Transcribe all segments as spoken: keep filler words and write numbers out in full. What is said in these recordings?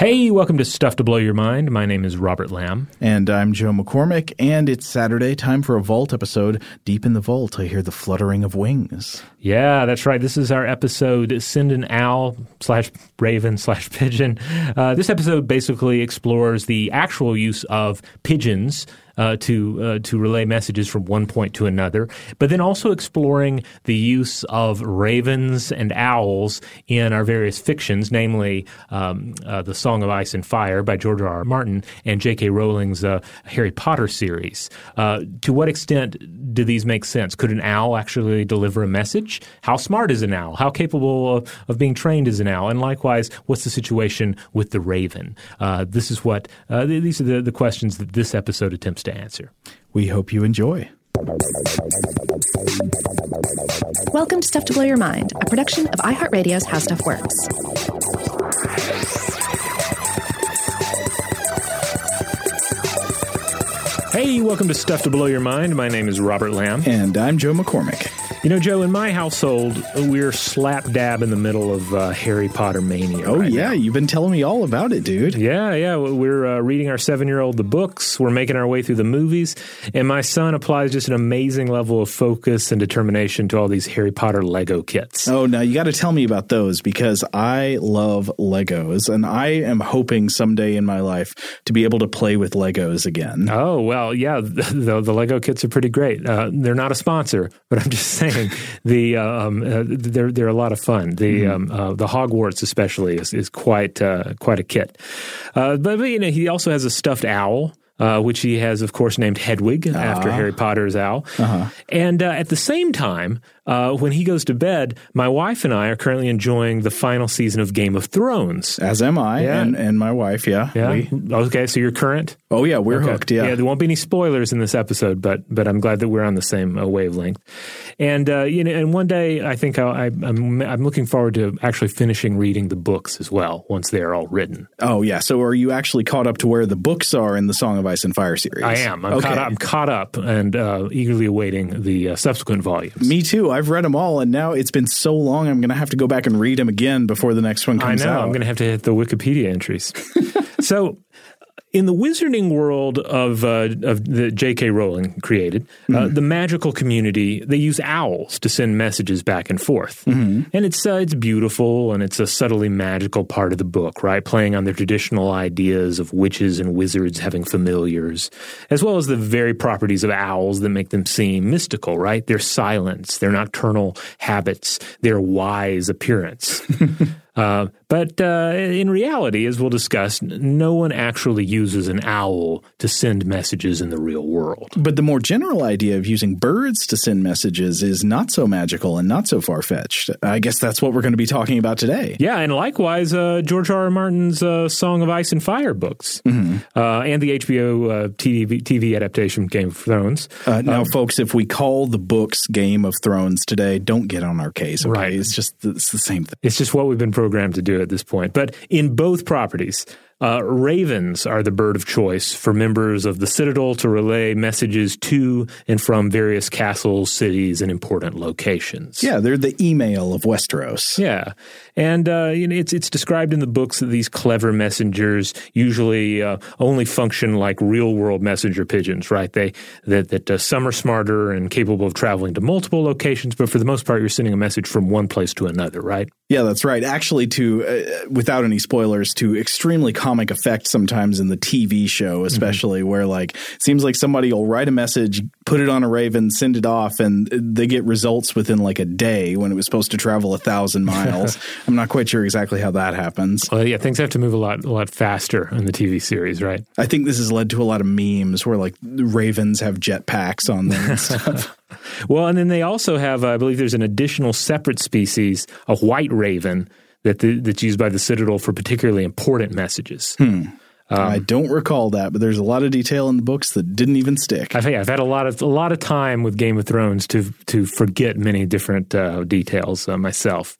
Hey, welcome to Stuff to Blow Your Mind. My name is Robert Lamb. And I'm Joe McCormick, and it's Saturday, time for a vault episode. Deep in the vault, I hear the fluttering of wings. Yeah, that's right. This is our episode, Send an Owl slash Raven slash Pigeon. Uh, this episode basically explores the actual use of pigeons Uh, to uh, to relay messages from one point to another, but then also exploring the use of ravens and owls in our various fictions, namely um, uh, the Song of Ice and Fire by George R. R. Martin and J K. Rowling's uh, Harry Potter series. Uh, to what extent do these make sense? Could an owl actually deliver a message? How smart is an owl? How capable of, of being trained is an owl? And likewise, what's the situation with the raven? Uh, this is what uh, these are the, the questions that this episode attempts to answer. We hope you enjoy. Welcome to Stuff to Blow Your Mind, a production of iHeartRadio's How Stuff Works. Hey, welcome to Stuff to Blow Your Mind. My name is Robert Lamb. And I'm Joe McCormick. You know, Joe, in my household, we're slap dab in the middle of uh, Harry Potter mania. Oh, right yeah. Now. You've been telling me all about it, dude. Yeah, yeah. We're uh, reading our seven-year-old the books. We're making our way through the movies. And my son applies just an amazing level of focus and determination to all these Harry Potter Lego kits. Oh, now you got to tell me about those because I love Legos. And I am hoping someday in my life to be able to play with Legos again. Oh, well, yeah. The, the Lego kits are pretty great. Uh, they're not a sponsor, but I'm just saying. the um, uh, they're they're a lot of fun. The um, uh, the Hogwarts especially is is quite uh, quite a kit. Uh, but, but you know, he also has a stuffed owl. Uh, which he has, of course, named Hedwig uh, after Harry Potter's owl. Uh-huh. And uh, at the same time, uh, when he goes to bed, my wife and I are currently enjoying the final season of Game of Thrones. As am I yeah. and, and my wife, yeah. yeah. We, okay, so you're current? Oh, yeah, we're okay. hooked, yeah. Yeah, there won't be any spoilers in this episode, but but I'm glad that we're on the same uh, wavelength. And uh, you know, and one day, I think I'll, I, I'm, I'm looking forward to actually finishing reading the books as well, once they're all written. Oh, yeah, so are you actually caught up to where the books are in the Song of Ice and Fire series? I am. I'm, okay. caught, up, I'm caught up and uh, eagerly awaiting the uh, subsequent volumes. Me too. I've read them all, and now it's been so long, I'm going to have to go back and read them again before the next one comes out. I know. Out. I'm going to have to hit the Wikipedia entries. So, in the wizarding world of uh, of the J K. Rowling created, uh, mm-hmm. the magical community, they use owls to send messages back and forth. Mm-hmm. And it's uh, it's beautiful, and it's a subtly magical part of the book, right? Playing on the traditional ideas of witches and wizards having familiars, as well as the very properties of owls that make them seem mystical, right? Their silence, their nocturnal habits, their wise appearance. Uh, but uh, in reality, as we'll discuss, no one actually uses an owl to send messages in the real world. But the more general idea of using birds to send messages is not so magical and not so far-fetched. I guess that's what we're going to be talking about today. Yeah, and likewise, uh, George R. R. Martin's uh, Song of Ice and Fire books mm-hmm. uh, and the H B O uh, T V, T V adaptation Game of Thrones. Uh, now, um, folks, if we call the books Game of Thrones today, don't get on our case. Okay? Right. It's just it's the same thing. It's just what we've been programmed to do at this point. But in both properties, uh, ravens are the bird of choice for members of the Citadel to relay messages to and from various castles, cities, and important locations. Yeah, they're the email of Westeros. Yeah. And uh, you know, it's it's described in the books that these clever messengers usually uh, only function like real-world messenger pigeons, right? They That, that uh, some are smarter and capable of traveling to multiple locations, but for the most part, you're sending a message from one place to another, right? Yeah, that's right. Actually, to uh, without any spoilers, to extremely comic effect sometimes in the T V show, especially, mm-hmm. where like it seems like somebody will write a message, put it on a raven, send it off, and they get results within like a day when it was supposed to travel a thousand miles. I'm not quite sure exactly how that happens. Well, yeah, things have to move a lot, a lot faster in the T V series, right? I think this has led to a lot of memes where like ravens have jetpacks on them and stuff. Well, and then they also have, I believe there's an additional separate species, a white raven, that the, that's used by the Citadel for particularly important messages. Hmm. Um, I don't recall that, but there's a lot of detail in the books that didn't even stick. I've, I've had a lot of a lot of time with Game of Thrones to to forget many different uh, details uh, myself.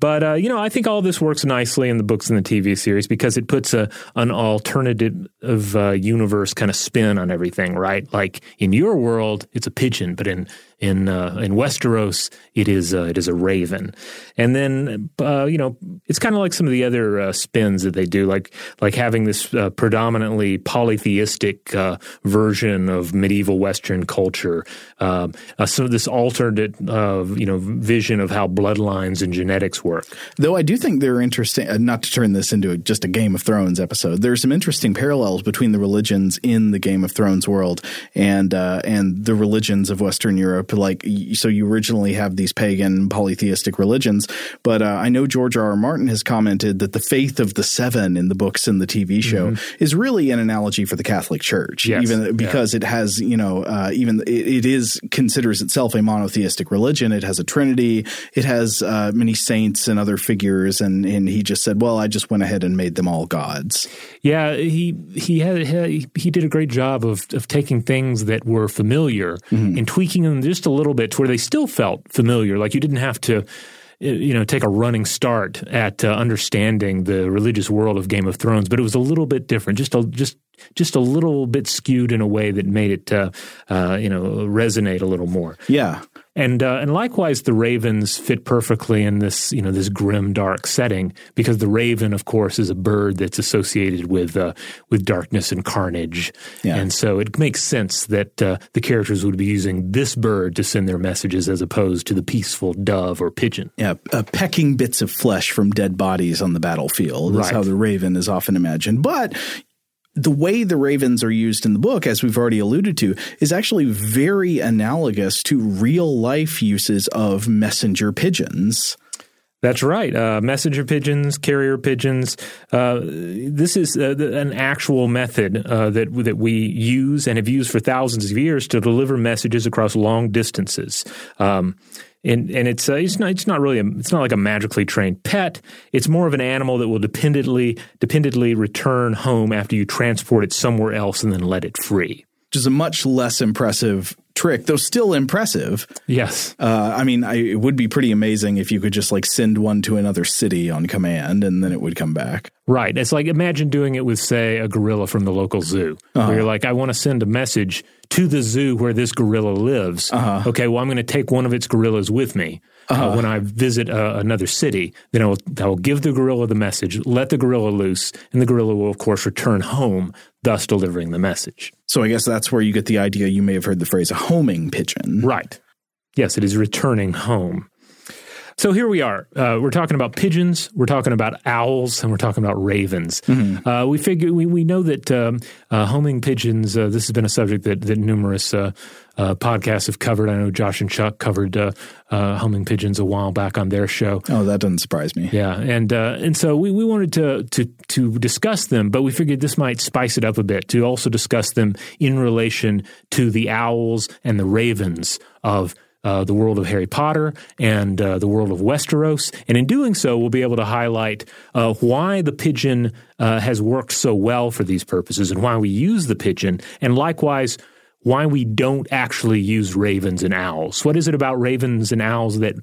But, uh, you know, I think all this works nicely in the books and the T V series because it puts a an alternative of, uh, universe kind of spin on everything, right? Like in your world, it's a pigeon, but in In uh, in Westeros, it is uh, it is a raven, and then uh, you know it's kind of like some of the other uh, spins that they do, like like having this uh, predominantly polytheistic uh, version of medieval Western culture, um, uh, some of this altered uh, you know vision of how bloodlines and genetics work. Though I do think there are interesting. Uh, not to turn this into a, just a Game of Thrones episode, there are some interesting parallels between the religions in the Game of Thrones world and uh, and the religions of Western Europe. Like, so you originally have these pagan polytheistic religions, but uh, I know George R. R. Martin has commented that the faith of the seven in the books and the T V show mm-hmm. is really an analogy for the Catholic Church, yes. even because yeah. it has, you know, uh, even it, it is considers itself a monotheistic religion. It has a Trinity. It has uh, many saints and other figures, and and he just said, well, I just went ahead and made them all gods. Yeah, he he had, he did a great job of of taking things that were familiar mm-hmm. and tweaking them just a little bit to where they still felt familiar, like you didn't have to, you know, take a running start at uh, understanding the religious world of Game of Thrones, but it was a little bit different, just a, just just a little bit skewed in a way that made it, uh, uh, you know, resonate a little more. Yeah. And uh, and likewise, the ravens fit perfectly in this, you know, this grim, dark setting because the raven, of course, is a bird that's associated with uh, with darkness and carnage. Yeah. And so it makes sense that uh, the characters would be using this bird to send their messages as opposed to the peaceful dove or pigeon. Yeah, uh, pecking bits of flesh from dead bodies on the battlefield right. is how the raven is often imagined. But the way the ravens are used in the book, as we've already alluded to, is actually very analogous to real-life uses of messenger pigeons. That's right. Uh, messenger pigeons, carrier pigeons. Uh, this is uh, the, an actual method uh, that that we use and have used for thousands of years to deliver messages across long distances. Um And and it's uh, it's not it's not really a, it's not like a magically trained pet. It's more of an animal that will dependently dependently return home after you transport it somewhere else and then let it free. Which is a much less impressive trick, though still impressive. Yes. Uh, I mean, I, it would be pretty amazing if you could just like send one to another city on command and then it would come back. Right. It's like imagine doing it with, say, a gorilla from the local zoo. Uh-huh. Where you're like, I want to send a message to the zoo where this gorilla lives. Uh-huh. Okay, well, I'm going to take one of its gorillas with me uh-huh. uh, when I visit uh, another city. Then I will, I will give the gorilla the message, let the gorilla loose, and the gorilla will, of course, return home, thus delivering the message. So I guess that's where you get the idea. You may have heard the phrase a homing pigeon. Right. Yes, it is returning home. So here we are. Uh, we're talking about pigeons, we're talking about owls, and we're talking about ravens. Mm-hmm. Uh, we figure we, we know that um, uh, homing pigeons, uh, this has been a subject that, that numerous uh, uh, podcasts have covered. I know Josh and Chuck covered uh, uh, homing pigeons a while back on their show. Oh, that doesn't surprise me. Yeah, and uh, and so we, we wanted to, to, to discuss them, but we figured this might spice it up a bit to also discuss them in relation to the owls and the ravens of Uh, the world of Harry Potter, and uh, the world of Westeros. And in doing so, we'll be able to highlight uh, why the pigeon uh, has worked so well for these purposes and why we use the pigeon, and likewise, why we don't actually use ravens and owls. What is it about ravens and owls that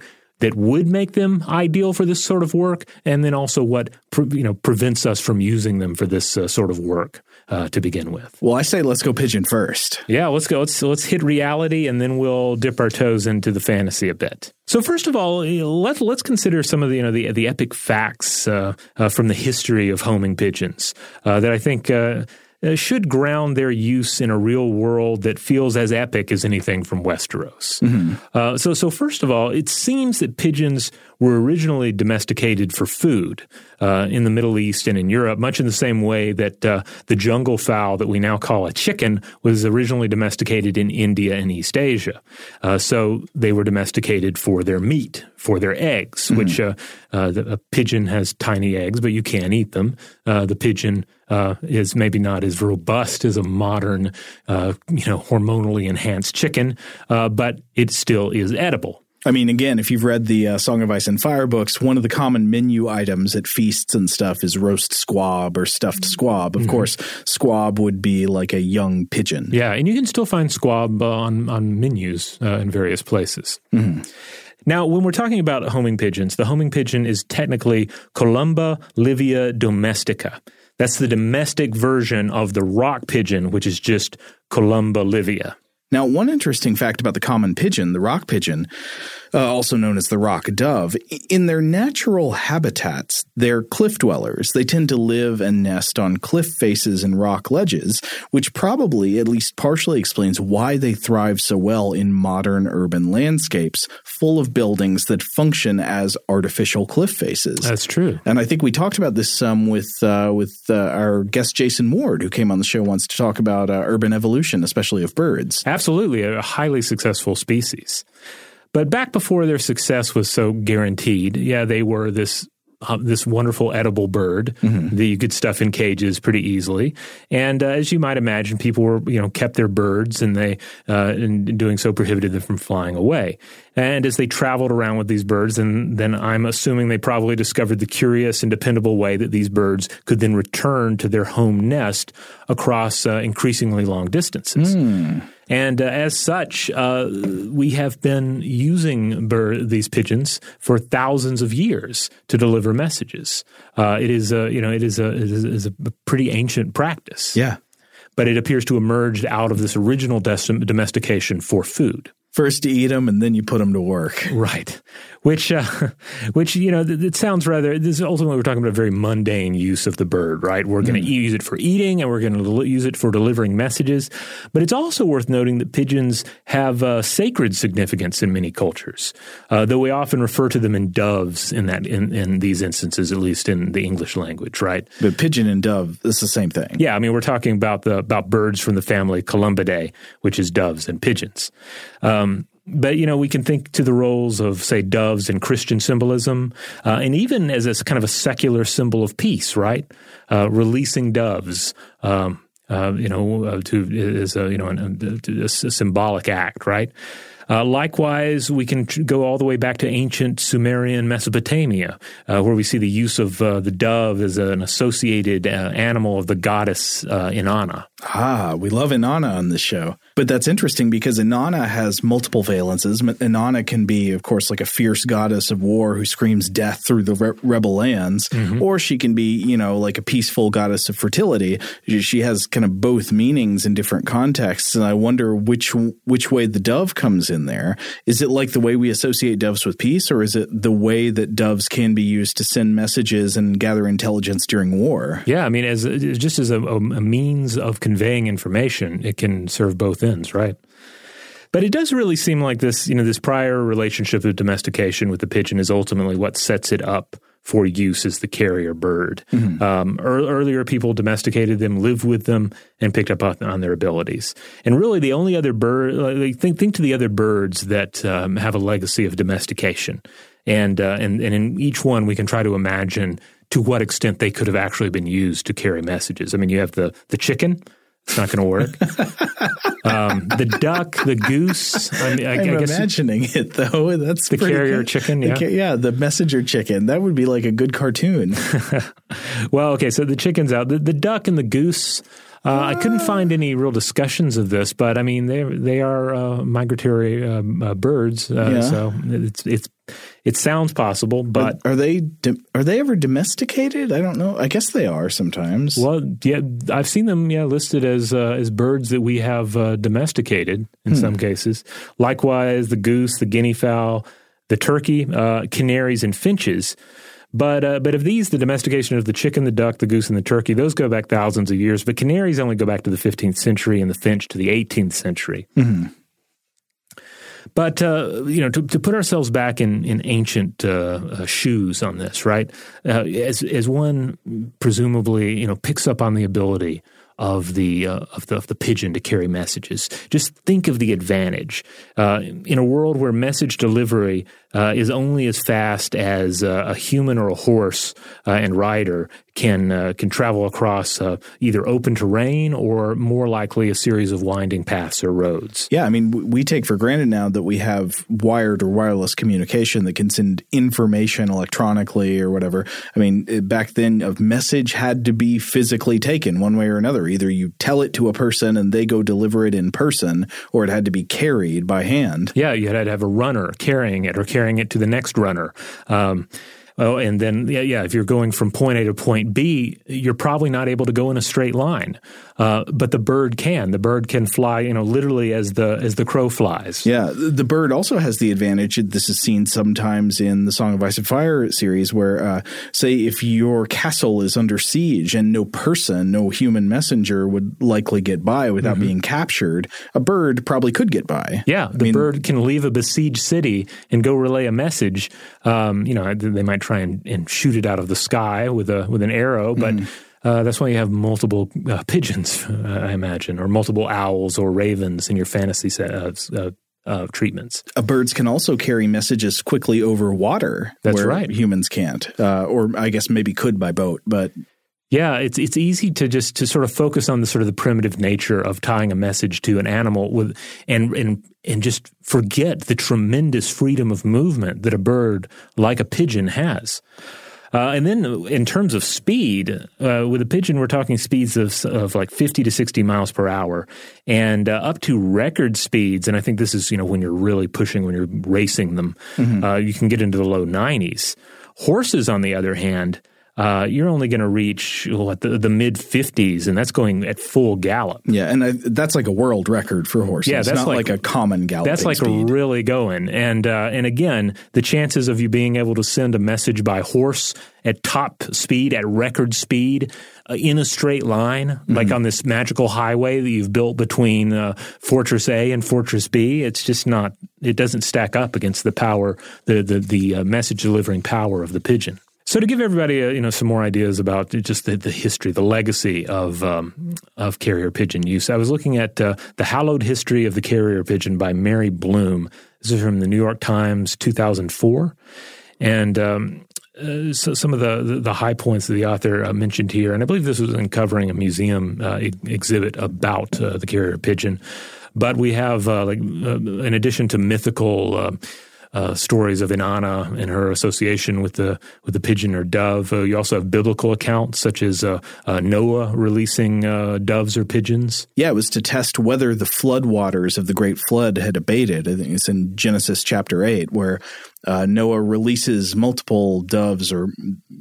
that would make them ideal for this sort of work, and then also what pre- you know prevents us from using them for this uh, sort of work uh, to begin with. Well, I say let's go pigeon first. Yeah, let's go. Let's let's hit reality, and then we'll dip our toes into the fantasy a bit. So first of all, you know, let's let's consider some of the you know the the epic facts uh, uh, from the history of homing pigeons uh, that I think. Uh, Uh, should ground their use in a real world that feels as epic as anything from Westeros. Mm-hmm. Uh, so, so first of all, it seems that pigeons were originally domesticated for food uh, in the Middle East and in Europe, much in the same way that uh, the jungle fowl that we now call a chicken was originally domesticated in India and East Asia. Uh, so they were domesticated for their meat, for their eggs, mm-hmm. which uh, uh, the, a pigeon has tiny eggs, but you can eat them. Uh, the pigeon Uh, is maybe not as robust as a modern, uh, you know, hormonally enhanced chicken, uh, but it still is edible. I mean, again, if you've read the uh, Song of Ice and Fire books, one of the common menu items at feasts and stuff is roast squab or stuffed squab. Of mm-hmm. course, squab would be like a young pigeon. Yeah, and you can still find squab on, on menus uh, in various places. Mm-hmm. Now, when we're talking about homing pigeons, the homing pigeon is technically Columba Livia Domestica. That's the domestic version of the rock pigeon, which is just Columba livia. Now, one interesting fact about the common pigeon, the rock pigeon, uh, also known as the rock dove, in their natural habitats, they're cliff dwellers. They tend to live and nest on cliff faces and rock ledges, which probably at least partially explains why they thrive so well in modern urban landscapes full of buildings that function as artificial cliff faces. That's true. And I think we talked about this some with uh, with uh, our guest Jason Ward, who came on the show once to talk about uh, urban evolution, especially of birds. Absolutely. Absolutely, a highly successful species. But back before their success was so guaranteed, yeah, they were this uh, this wonderful edible bird mm-hmm. that you could stuff in cages pretty easily. And uh, as you might imagine, people were you know kept their birds, and they uh, in doing so prohibited them from flying away. And as they traveled around with these birds, and then I'm assuming they probably discovered the curious and dependable way that these birds could then return to their home nest across uh, increasingly long distances. Mm. And uh, as such, uh, we have been using bird, these pigeons for thousands of years to deliver messages. Uh, it is a, you know, it is a, it is a pretty ancient practice. Yeah. But it appears to emerge out of this original dest- domestication for food. First you eat them, and then you put them to work. Right. Which, uh, which you know, it sounds rather – this is ultimately we're talking about a very mundane use of the bird, right? We're going to mm. use it for eating, and we're going to use it for delivering messages. But it's also worth noting that pigeons have uh, sacred significance in many cultures, uh, though we often refer to them in doves in that in, in these instances, at least in the English language, right? But pigeon and dove, it's the same thing. Yeah. I mean, we're talking about the about birds from the family Columbidae, which is doves and pigeons. Um, Um, but, you know, we can think to the roles of, say, doves in Christian symbolism, uh, and even as a kind of a secular symbol of peace, right? Uh, releasing doves, um, uh, you know, uh, to is a you know an, a, a symbolic act, right? Uh, likewise, we can tr- go all the way back to ancient Sumerian Mesopotamia, uh, where we see the use of uh, the dove as an associated uh, animal of the goddess uh, Inanna. Ah, we love Inanna on this show. But that's interesting because Inanna has multiple valences. Inanna can be, of course, like a fierce goddess of war who screams death through the re- rebel lands, mm-hmm. or she can be, you know, like a peaceful goddess of fertility. She has kind of both meanings in different contexts, and I wonder which which way the dove comes in. There. Is it like the way we associate doves with peace, or is it the way that doves can be used to send messages and gather intelligence during war? Yeah, I mean, as just as a, a means of conveying information, it can serve both ends, right? But it does really seem like this, you know, this prior relationship of domestication with the pigeon is ultimately what sets it up for use as the carrier bird. Mm-hmm. Um, er- earlier people domesticated them, lived with them, and picked up on, on their abilities. And really the only other bird like, – think think to the other birds that um, have a legacy of domestication. And, uh, and and in each one we can try to imagine to what extent they could have actually been used to carry messages. I mean, you have the, the chicken. It's not going to work. um, the duck, the goose. I mean, I, I'm I guess imagining it, it though. That's the carrier good. Chicken. Yeah. The, yeah, the messenger chicken. That would be like a good cartoon. Well, okay, so the chicken's out. The, the duck and the goose. Uh, I couldn't find any real discussions of this, but I mean, they they are uh, migratory uh, uh, birds, uh, yeah. so it's it's it sounds possible. But are, are they are they ever domesticated? I don't know. I guess they are sometimes. Well, yeah, I've seen them yeah listed as uh, as birds that we have uh, domesticated in hmm. some cases. Likewise, the goose, the guinea fowl, the turkey, uh, canaries, and finches. But uh, but of these, the domestication of the chicken, the duck, the goose, and the turkey, those go back thousands of years. But canaries only go back to the fifteenth century and the finch to the eighteenth century. Mm-hmm. But, uh, you know, to, to put ourselves back in, in ancient uh, uh, shoes on this, right, uh, as as one presumably, you know, picks up on the ability of the, uh, of the of the pigeon to carry messages. Just think of the advantage. Uh, in a world where message delivery uh, is only as fast as uh, a human or a horse uh, and rider can uh, can travel across uh, either open terrain or more likely a series of winding paths or roads. Yeah, I mean, we take for granted now that we have wired or wireless communication that can send information electronically or whatever. I mean, back then a message had to be physically taken one way or another. Either you tell it to a person and they go deliver it in person, or it had to be carried by hand. Yeah, you had to have a runner carrying it or carrying it to the next runner. Um Oh, and then, yeah, yeah, if you're going from point A to point B, you're probably not able to go in a straight line. Uh, but the bird can. The bird can fly, you know, literally as the as the crow flies. Yeah, the bird also has the advantage. This is seen sometimes in the Song of Ice and Fire series where, uh, say, if your castle is under siege and no person, no human messenger would likely get by without mm-hmm. being captured, a bird probably could get by. Yeah, the I mean, bird can leave a besieged city and go relay a message. Um, you know, they might try and, and shoot it out of the sky with a with an arrow, but mm. uh, that's why you have multiple uh, pigeons, uh, I imagine, or multiple owls or ravens in your fantasy set, uh, uh, uh, treatments. Uh, birds can also carry messages quickly over water. That's where right. Humans can't, uh, or I guess maybe could by boat, but. Yeah, it's it's easy to just to sort of focus on the sort of the primitive nature of tying a message to an animal with and and and just forget the tremendous freedom of movement that a bird like a pigeon has. Uh, and then in terms of speed, uh, with a pigeon, we're talking speeds of, of like fifty to sixty miles per hour and uh, up to record speeds. And I think this is, you know, when you're really pushing, when you're racing them, mm-hmm. uh, you can get into the low nineties. Horses, on the other hand, Uh, you're only going to reach what, the, the mid-fifties, and that's going at full gallop. Yeah, and I, that's like a world record for horses. Yeah, that's it's not like, like a common gallop. That's like speed. Really going. And uh, and again, the chances of you being able to send a message by horse at top speed, at record speed, uh, in a straight line, mm-hmm. like on this magical highway that you've built between uh, Fortress A and Fortress B, it's just not. It doesn't stack up against the power, the the, the uh, message delivering power of the pigeon. So to give everybody, uh, you know, some more ideas about just the, the history, the legacy of um, of carrier pigeon use, I was looking at uh, The Hallowed History of the Carrier Pigeon by Mary Bloom. This is from the New York Times, two thousand four. And um, uh, so some of the, the, the high points that the author uh, mentioned here, and I believe this was in covering a museum uh, e- exhibit about uh, the carrier pigeon. But we have, uh, like, uh, in addition to mythical uh, Uh, stories of Inanna and her association with the with the pigeon or dove. Uh, you also have biblical accounts such as uh, uh, Noah releasing uh, doves or pigeons. Yeah, it was to test whether the floodwaters of the Great Flood had abated. I think it's in Genesis chapter eight where uh, Noah releases multiple doves or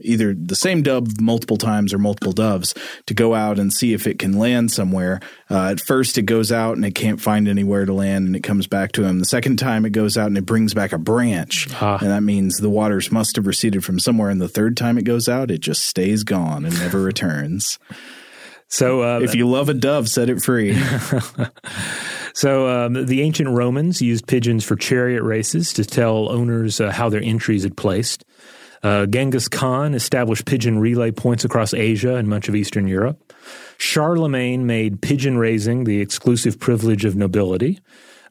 either the same dove multiple times or multiple doves to go out and see if it can land somewhere. Uh, at first it goes out and it can't find anywhere to land and it comes back to him. The second time it goes out and it brings back a branch, huh. and that means the waters must have receded from somewhere. And the third time it goes out, it just stays gone and never returns. So, uh, if you love a dove, set it free. So, um, the ancient Romans used pigeons for chariot races to tell owners uh, how their entries had placed. Uh, Genghis Khan established pigeon relay points across Asia and much of Eastern Europe. Charlemagne made pigeon raising the exclusive privilege of nobility.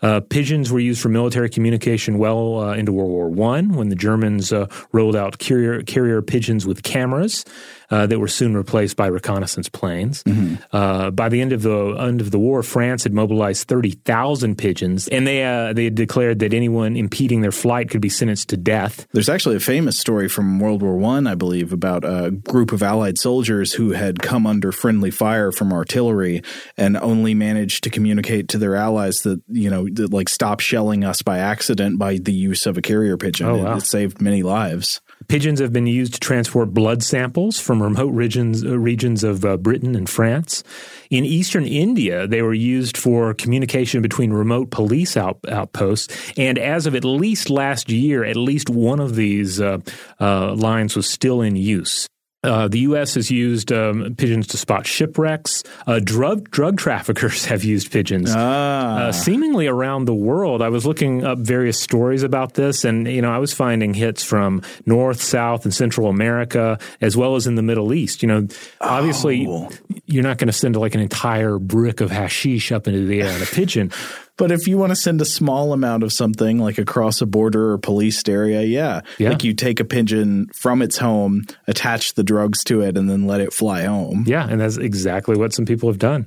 Uh, pigeons were used for military communication well uh, into World War One when the Germans uh, rolled out carrier, carrier pigeons with cameras uh, that were soon replaced by reconnaissance planes. Mm-hmm. Uh, by the end of the end of the war, France had mobilized thirty thousand pigeons, and they uh, they had declared that anyone impeding their flight could be sentenced to death. There's actually a famous story from World War One, I believe, about a group of Allied soldiers who had come under friendly fire from artillery and only managed to communicate to their allies that, you know, that, like, stop shelling us by accident by the use of a carrier pigeon. Oh, wow. It saved many lives. Pigeons have been used to transport blood samples from remote regions uh, regions of uh, Britain and France. In eastern India, they were used for communication between remote police out, outposts. And as of at least last year, at least one of these uh, uh, lines was still in use. Uh, the U S has used um, pigeons to spot shipwrecks. Uh, drug drug traffickers have used pigeons, ah. uh, seemingly around the world. I was looking up various stories about this, and you know, I was finding hits from North, South, and Central America, as well as in the Middle East. You know, obviously, oh. you're not going to send like an entire brick of hashish up into the air on a pigeon. But if you want to send a small amount of something, like across a border or policed area, yeah. yeah. Like you take a pigeon from its home, attach the drugs to it, and then let it fly home. Yeah, and that's exactly what some people have done.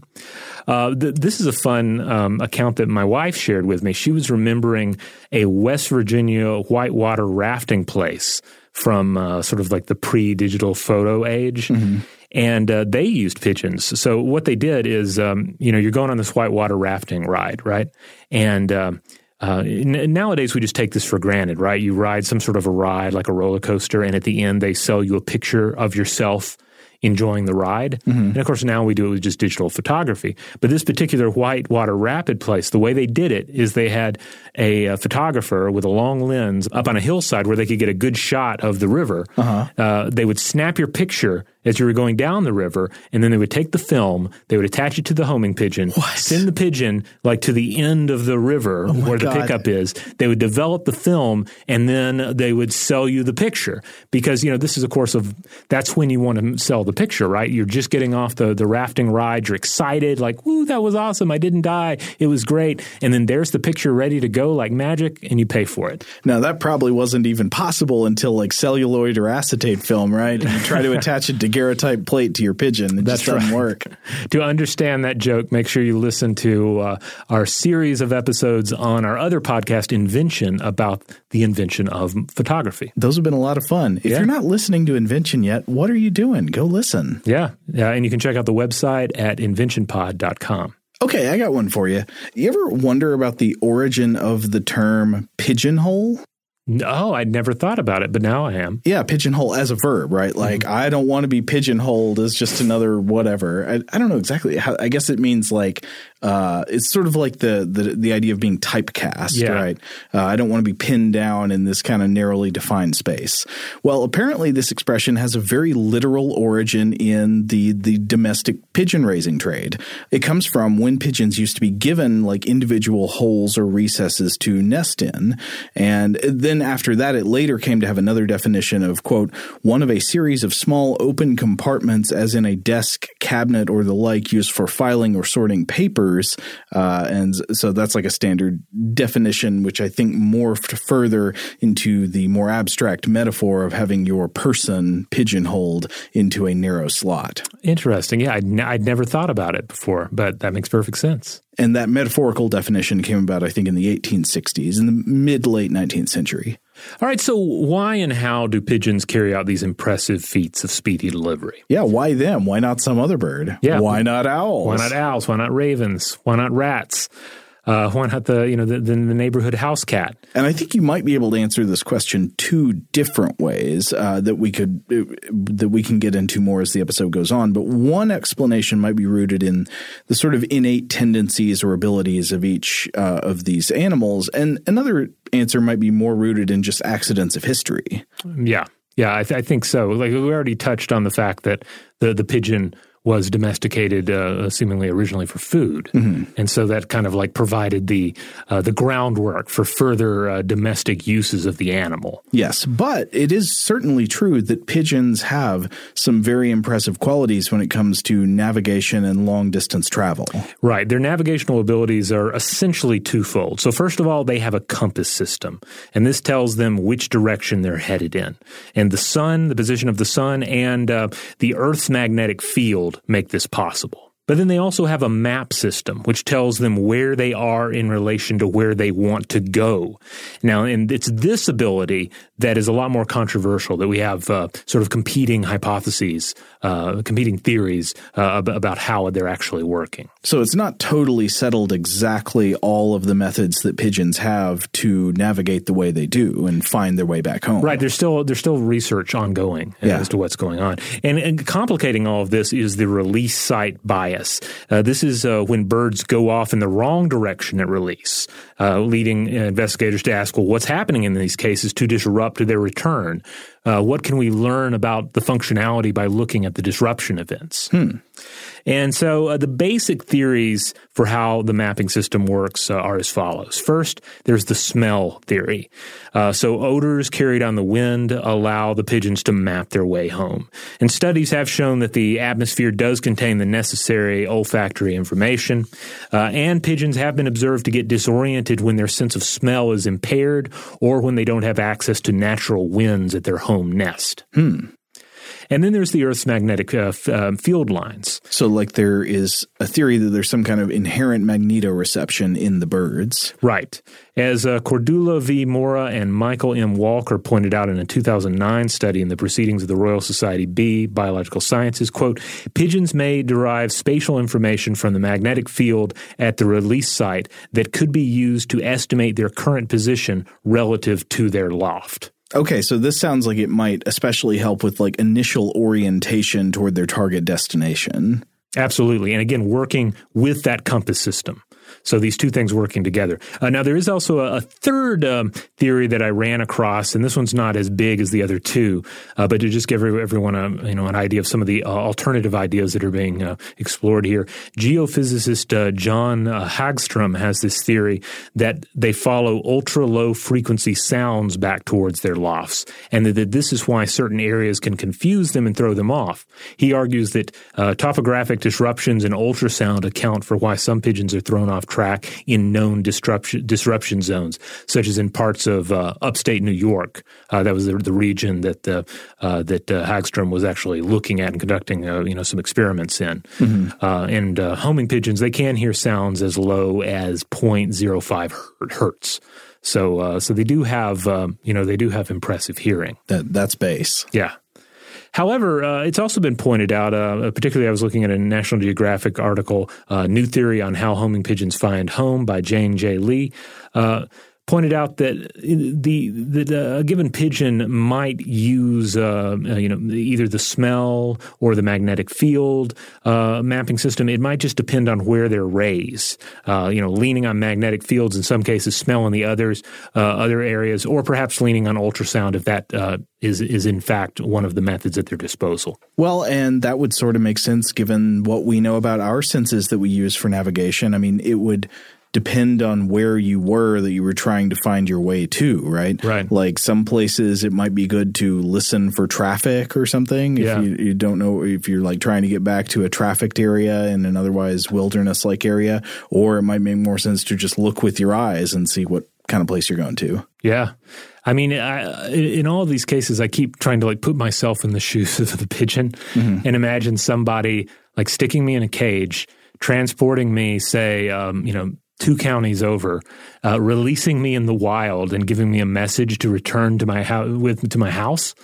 Uh, th- this is a fun um, account that my wife shared with me. She was remembering a West Virginia whitewater rafting place from uh, sort of like the pre-digital photo age. Mm-hmm. And uh, they used pigeons. So what they did is, um, you know, you're going on this whitewater rafting ride, right? And um, Uh, n- nowadays, we just take this for granted, right? You ride some sort of a ride, like a roller coaster, and at the end, they sell you a picture of yourself enjoying the ride. Mm-hmm. And of course, now we do it with just digital photography. But this particular whitewater rapid place, the way they did it is they had a, a photographer with a long lens up on a hillside where they could get a good shot of the river. Uh-huh. Uh, they would snap your picture as you were going down the river, and then they would take the film, they would attach it to the homing pigeon, what? send the pigeon like to the end of the river oh where God. the pickup is. They would develop the film, and then they would sell you the picture. Because, you know, this is a course of, that's when you want to sell the picture, right? You're just getting off the, the rafting ride, you're excited, like, woo, that was awesome, I didn't die, it was great. And then there's the picture ready to go like magic, and you pay for it. Now, that probably wasn't even possible until like celluloid or acetate film, right? And you try to attach it to daguerreotype plate to your pigeon. It That's just doesn't right. work. To understand that joke, make sure you listen to uh, our series of episodes on our other podcast, Invention, about the invention of photography. Those have been a lot of fun. If yeah. you're not listening to Invention yet, what are you doing? Go listen. Yeah. yeah. And you can check out the website at invention pod dot com. Okay, I got one for you. You ever wonder about the origin of the term pigeonhole? No, I'd never thought about it, but now I am. Yeah, pigeonhole as a verb, right? Like, mm-hmm. I don't want to be pigeonholed as just another whatever. I, I don't know exactly how. I guess it means like uh, it's sort of like the, the the idea of being typecast, yeah. right? Uh, I don't want to be pinned down in this kind of narrowly defined space. Well, apparently this expression has a very literal origin in the, the domestic pigeon raising trade. It comes from when pigeons used to be given like individual holes or recesses to nest in, and then Then after that, it later came to have another definition of, quote, one of a series of small open compartments as in a desk, cabinet, or the like used for filing or sorting papers. Uh, and so that's like a standard definition, which I think morphed further into the more abstract metaphor of having your person pigeonholed into a narrow slot. Interesting. Yeah, I'd, n- I'd never thought about it before, but that makes perfect sense. And that metaphorical definition came about, I think, in the eighteen sixties, in the mid-late nineteenth century. All right, so why and how do pigeons carry out these impressive feats of speedy delivery? Yeah, why them? Why not some other bird? Yeah. Why not owls? Why not owls? Why not ravens? Why not rats? Uh, why not the you know the, the neighborhood house cat? And I think you might be able to answer this question two different ways uh, that we could that we can get into more as the episode goes on. But one explanation might be rooted in the sort of innate tendencies or abilities of each uh, of these animals, and another answer might be more rooted in just accidents of history. Yeah, yeah, I, th- I think so. Like we already touched on the fact that the the pigeon was domesticated uh, seemingly originally for food. Mm-hmm. And so that kind of like provided the uh, the groundwork for further uh, domestic uses of the animal. Yes, but it is certainly true that pigeons have some very impressive qualities when it comes to navigation and long-distance travel. Right. Their navigational abilities are essentially twofold. So first of all, they have a compass system, and this tells them which direction they're headed in. And the sun, the position of the sun, and uh, the Earth's magnetic field make this possible. But then they also have a map system, which tells them where they are in relation to where they want to go. Now, and it's this ability that is a lot more controversial, that we have uh, sort of competing hypotheses, uh, competing theories uh, about how they're actually working. So it's not totally settled exactly all of the methods that pigeons have to navigate the way they do and find their way back home. Right. There's still there's still research ongoing yeah. as to what's going on. And, and complicating all of this is the release site bias. Uh, this is uh, when birds go off in the wrong direction at release, uh, leading investigators to ask, well, what's happening in these cases to disrupt their return? Uh, what can we learn about the functionality by looking at the disruption events? Hmm. And so uh, the basic theories for how the mapping system works uh, are as follows. First, there's the smell theory. Uh, so odors carried on the wind allow the pigeons to map their way home. And studies have shown that the atmosphere does contain the necessary olfactory information. Uh, and pigeons have been observed to get disoriented when their sense of smell is impaired or when they don't have access to natural winds at their home nest. Hmm. And then there's the Earth's magnetic uh, f- uh, field lines. So like there is a theory that there's some kind of inherent magnetoreception in the birds. Right. As uh, Cordula V. Mora and Michael M. Walker pointed out in a two thousand nine study in the Proceedings of the Royal Society B, Biological Sciences, quote, pigeons may derive spatial information from the magnetic field at the release site that could be used to estimate their current position relative to their loft. Okay, so this sounds like it might especially help with like initial orientation toward their target destination. Absolutely. And again, working with that compass system. So these two things working together. Uh, now, there is also a, a third um, theory that I ran across, and this one's not as big as the other two, uh, but to just give everyone a, you know, an idea of some of the uh, alternative ideas that are being uh, explored here. Geophysicist uh, John uh, Hagstrom has this theory that they follow ultra-low-frequency sounds back towards their lofts, and that, that this is why certain areas can confuse them and throw them off. He argues that uh, topographic disruptions in ultrasound account for why some pigeons are thrown off track in known disruption, disruption zones, such as in parts of uh, upstate New York. Uh, that was the, the region that uh, uh, that uh, Hagstrom was actually looking at and conducting, uh, you know, some experiments in. Mm-hmm. Uh, and uh, homing pigeons, they can hear sounds as low as zero point zero five hertz. So, uh, so they do have, um, you know, they do have impressive hearing. That that's bass. Yeah. However, uh, it's also been pointed out, uh, particularly I was looking at a National Geographic article, uh, New Theory on How Homing Pigeons Find Home by Jane J. Lee, uh, pointed out that the, the a given pigeon might use uh, you know, either the smell or the magnetic field uh, mapping system. It might just depend on where they're raised, uh, you know, leaning on magnetic fields in some cases, smell in the others, uh, other areas, or perhaps leaning on ultrasound if that uh, is is in fact one of the methods at their disposal. Well, and that would sort of make sense given what we know about our senses that we use for navigation. I mean, it would depend on where you were that you were trying to find your way to, right? Right. Like some places it might be good to listen for traffic or something if yeah. you, you don't know if you're like trying to get back to a trafficked area in an otherwise wilderness-like area, or it might make more sense to just look with your eyes and see what kind of place you're going to. Yeah. I mean, I, in all of these cases, I keep trying to like put myself in the shoes of the pigeon mm-hmm. and imagine somebody like sticking me in a cage, transporting me, say, um, you know, two counties over, uh, releasing me in the wild and giving me a message to return to my house with to my house,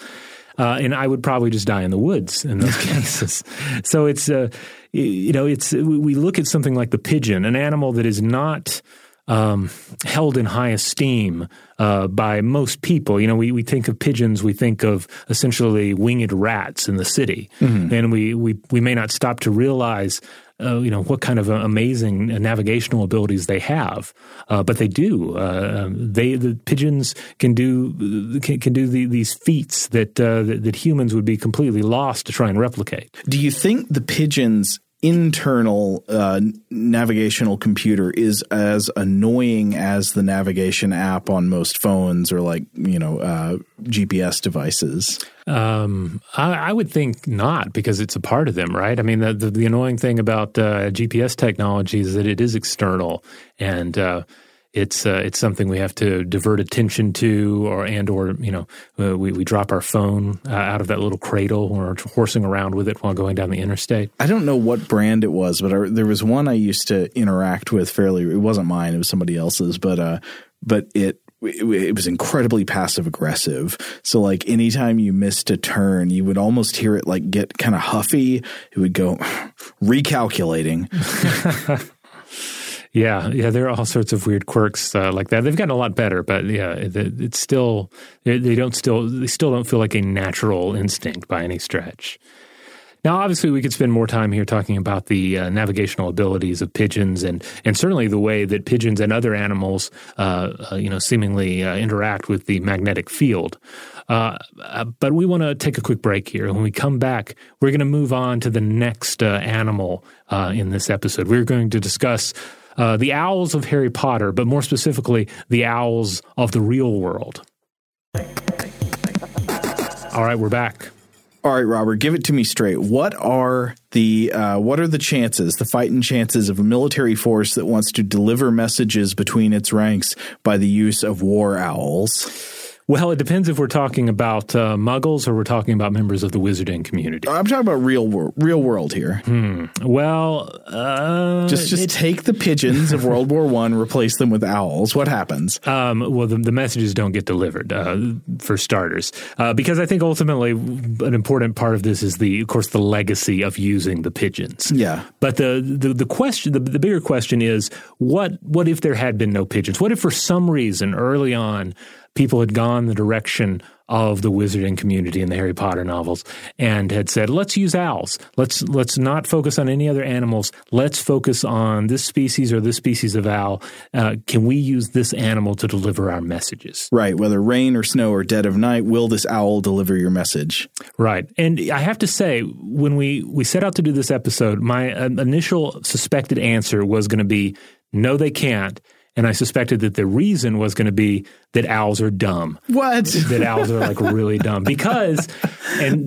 uh, and I would probably just die in the woods in those cases. So it's uh, you know it's we look at something like the pigeon, an animal that is not um, held in high esteem uh, by most people. You know, we we think of pigeons, we think of essentially winged rats in the city, mm-hmm. and we we we may not stop to realize Uh, you know, what kind of uh, amazing uh, navigational abilities they have. Uh, but they do. Uh, they the pigeons can do can, can do the, these feats that, uh, that that humans would be completely lost to try and replicate. Do you think the pigeon's internal uh, navigational computer is as annoying as the navigation app on most phones or like, you know, uh, G P S devices? Um, I, I would think not, because it's a part of them, right? I mean, the the, the annoying thing about uh, G P S technology is that it is external, and uh, it's uh, it's something we have to divert attention to, or and or you know uh, we we drop our phone uh, out of that little cradle or horsing around with it while going down the interstate. I don't know what brand it was, but I, there was one I used to interact with fairly. It wasn't mine; it was somebody else's, but uh, but it. It was incredibly passive aggressive. So like anytime you missed a turn, you would almost hear it like get kind of huffy. It would go recalculating. Yeah, yeah, there are all sorts of weird quirks uh, like that. They've gotten a lot better, but yeah, it, it's still they don't still they still don't feel like a natural instinct by any stretch. Now, obviously, we could spend more time here talking about the uh, navigational abilities of pigeons, and and certainly the way that pigeons and other animals, uh, uh, you know, seemingly uh, interact with the magnetic field. Uh, uh, but we want to take a quick break here. When we come back, we're going to move on to the next uh, animal uh, in this episode. We're going to discuss uh, the owls of Harry Potter, but more specifically, the owls of the real world. All right, we're back. All right, Robert, give it to me straight. What are the uh, what are the chances, the fighting chances of a military force that wants to deliver messages between its ranks by the use of war owls? Well, it depends if we're talking about uh, muggles or we're talking about members of the wizarding community. I'm talking about real world, real world here. Hmm. Well, uh, just just it, take the pigeons of World War One, replace them with owls. What happens? Um, well, the, the messages don't get delivered uh, for starters, uh, because I think ultimately an important part of this is the, of course, the legacy of using the pigeons. Yeah. But the the, the question, the, the bigger question is what what if there had been no pigeons? What if for some reason early on people had gone the direction of the wizarding community in the Harry Potter novels and had said, let's use owls. Let's let's not focus on any other animals. Let's focus on this species or this species of owl. Uh, can we use this animal to deliver our messages? Right. Whether rain or snow or dead of night, will this owl deliver your message? Right. And I have to say, when we, we set out to do this episode, my uh, initial suspected answer was going to be, no, they can't. And I suspected that the reason was going to be that owls are dumb. What? That owls are like really dumb because, and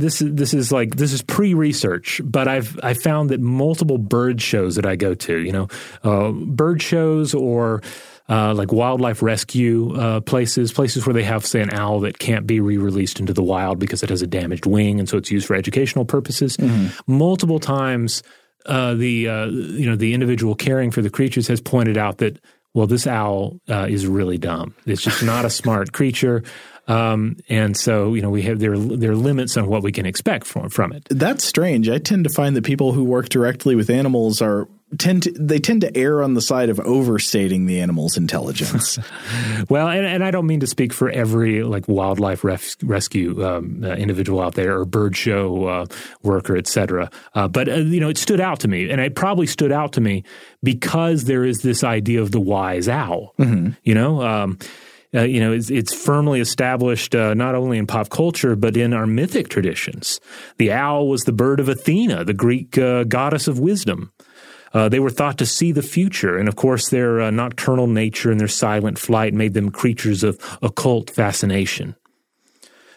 this is this is like this is pre-research, but I've I found that multiple bird shows that I go to, you know, uh, bird shows or uh, like wildlife rescue uh, places, places where they have, say, an owl that can't be re-released into the wild because it has a damaged wing, and so it's used for educational purposes. Mm-hmm. Multiple times. Uh, the uh, you know the individual caring for the creatures has pointed out that, well, this owl uh, is really dumb. It's just not a smart creature, um, and so you know we have there there are limits on what we can expect from from it. That's strange. I tend to find that people who work directly with animals are tend to, they tend to err on the side of overstating the animal's intelligence. Well, and, and I don't mean to speak for every like wildlife ref, rescue um, uh, individual out there or bird show uh, worker, et cetera. Uh, but, uh, you know, it stood out to me, and it probably stood out to me because there is this idea of the wise owl, mm-hmm. you know. Um, Uh, you know, it's, it's firmly established uh, not only in pop culture but in our mythic traditions. The owl was the bird of Athena, the Greek uh, goddess of wisdom. Uh, they were thought to see the future, and of course their uh, nocturnal nature and their silent flight made them creatures of occult fascination.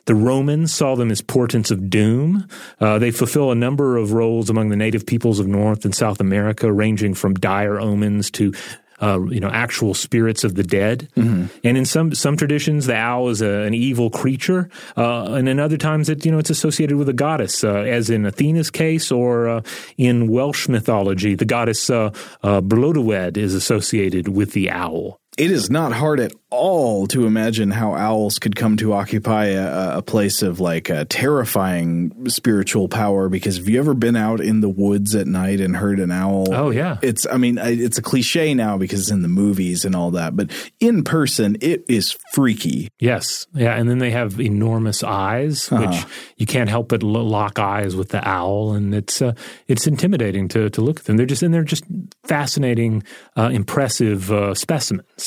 The Romans saw them as portents of doom. Uh, they fulfill a number of roles among the native peoples of North and South America, ranging from dire omens to Uh, you know, actual spirits of the dead. Mm-hmm. And in some some traditions, the owl is a, an evil creature. Uh, and in other times, it you know, it's associated with a goddess, uh, as in Athena's case, or uh, in Welsh mythology, the goddess uh, uh, Brlodawedd is associated with the owl. It is not hard at all to imagine how owls could come to occupy a, a place of like a terrifying spiritual power, because have you ever been out in the woods at night and heard an owl? Oh, yeah. It's I mean, it's a cliche now because it's in the movies and all that. But in person, it is freaky. Yes. Yeah. And then they have enormous eyes, which uh-huh. you can't help but lock eyes with the owl. And it's uh, it's intimidating to, to look at them. They're just and they're just fascinating, uh, impressive uh, specimens.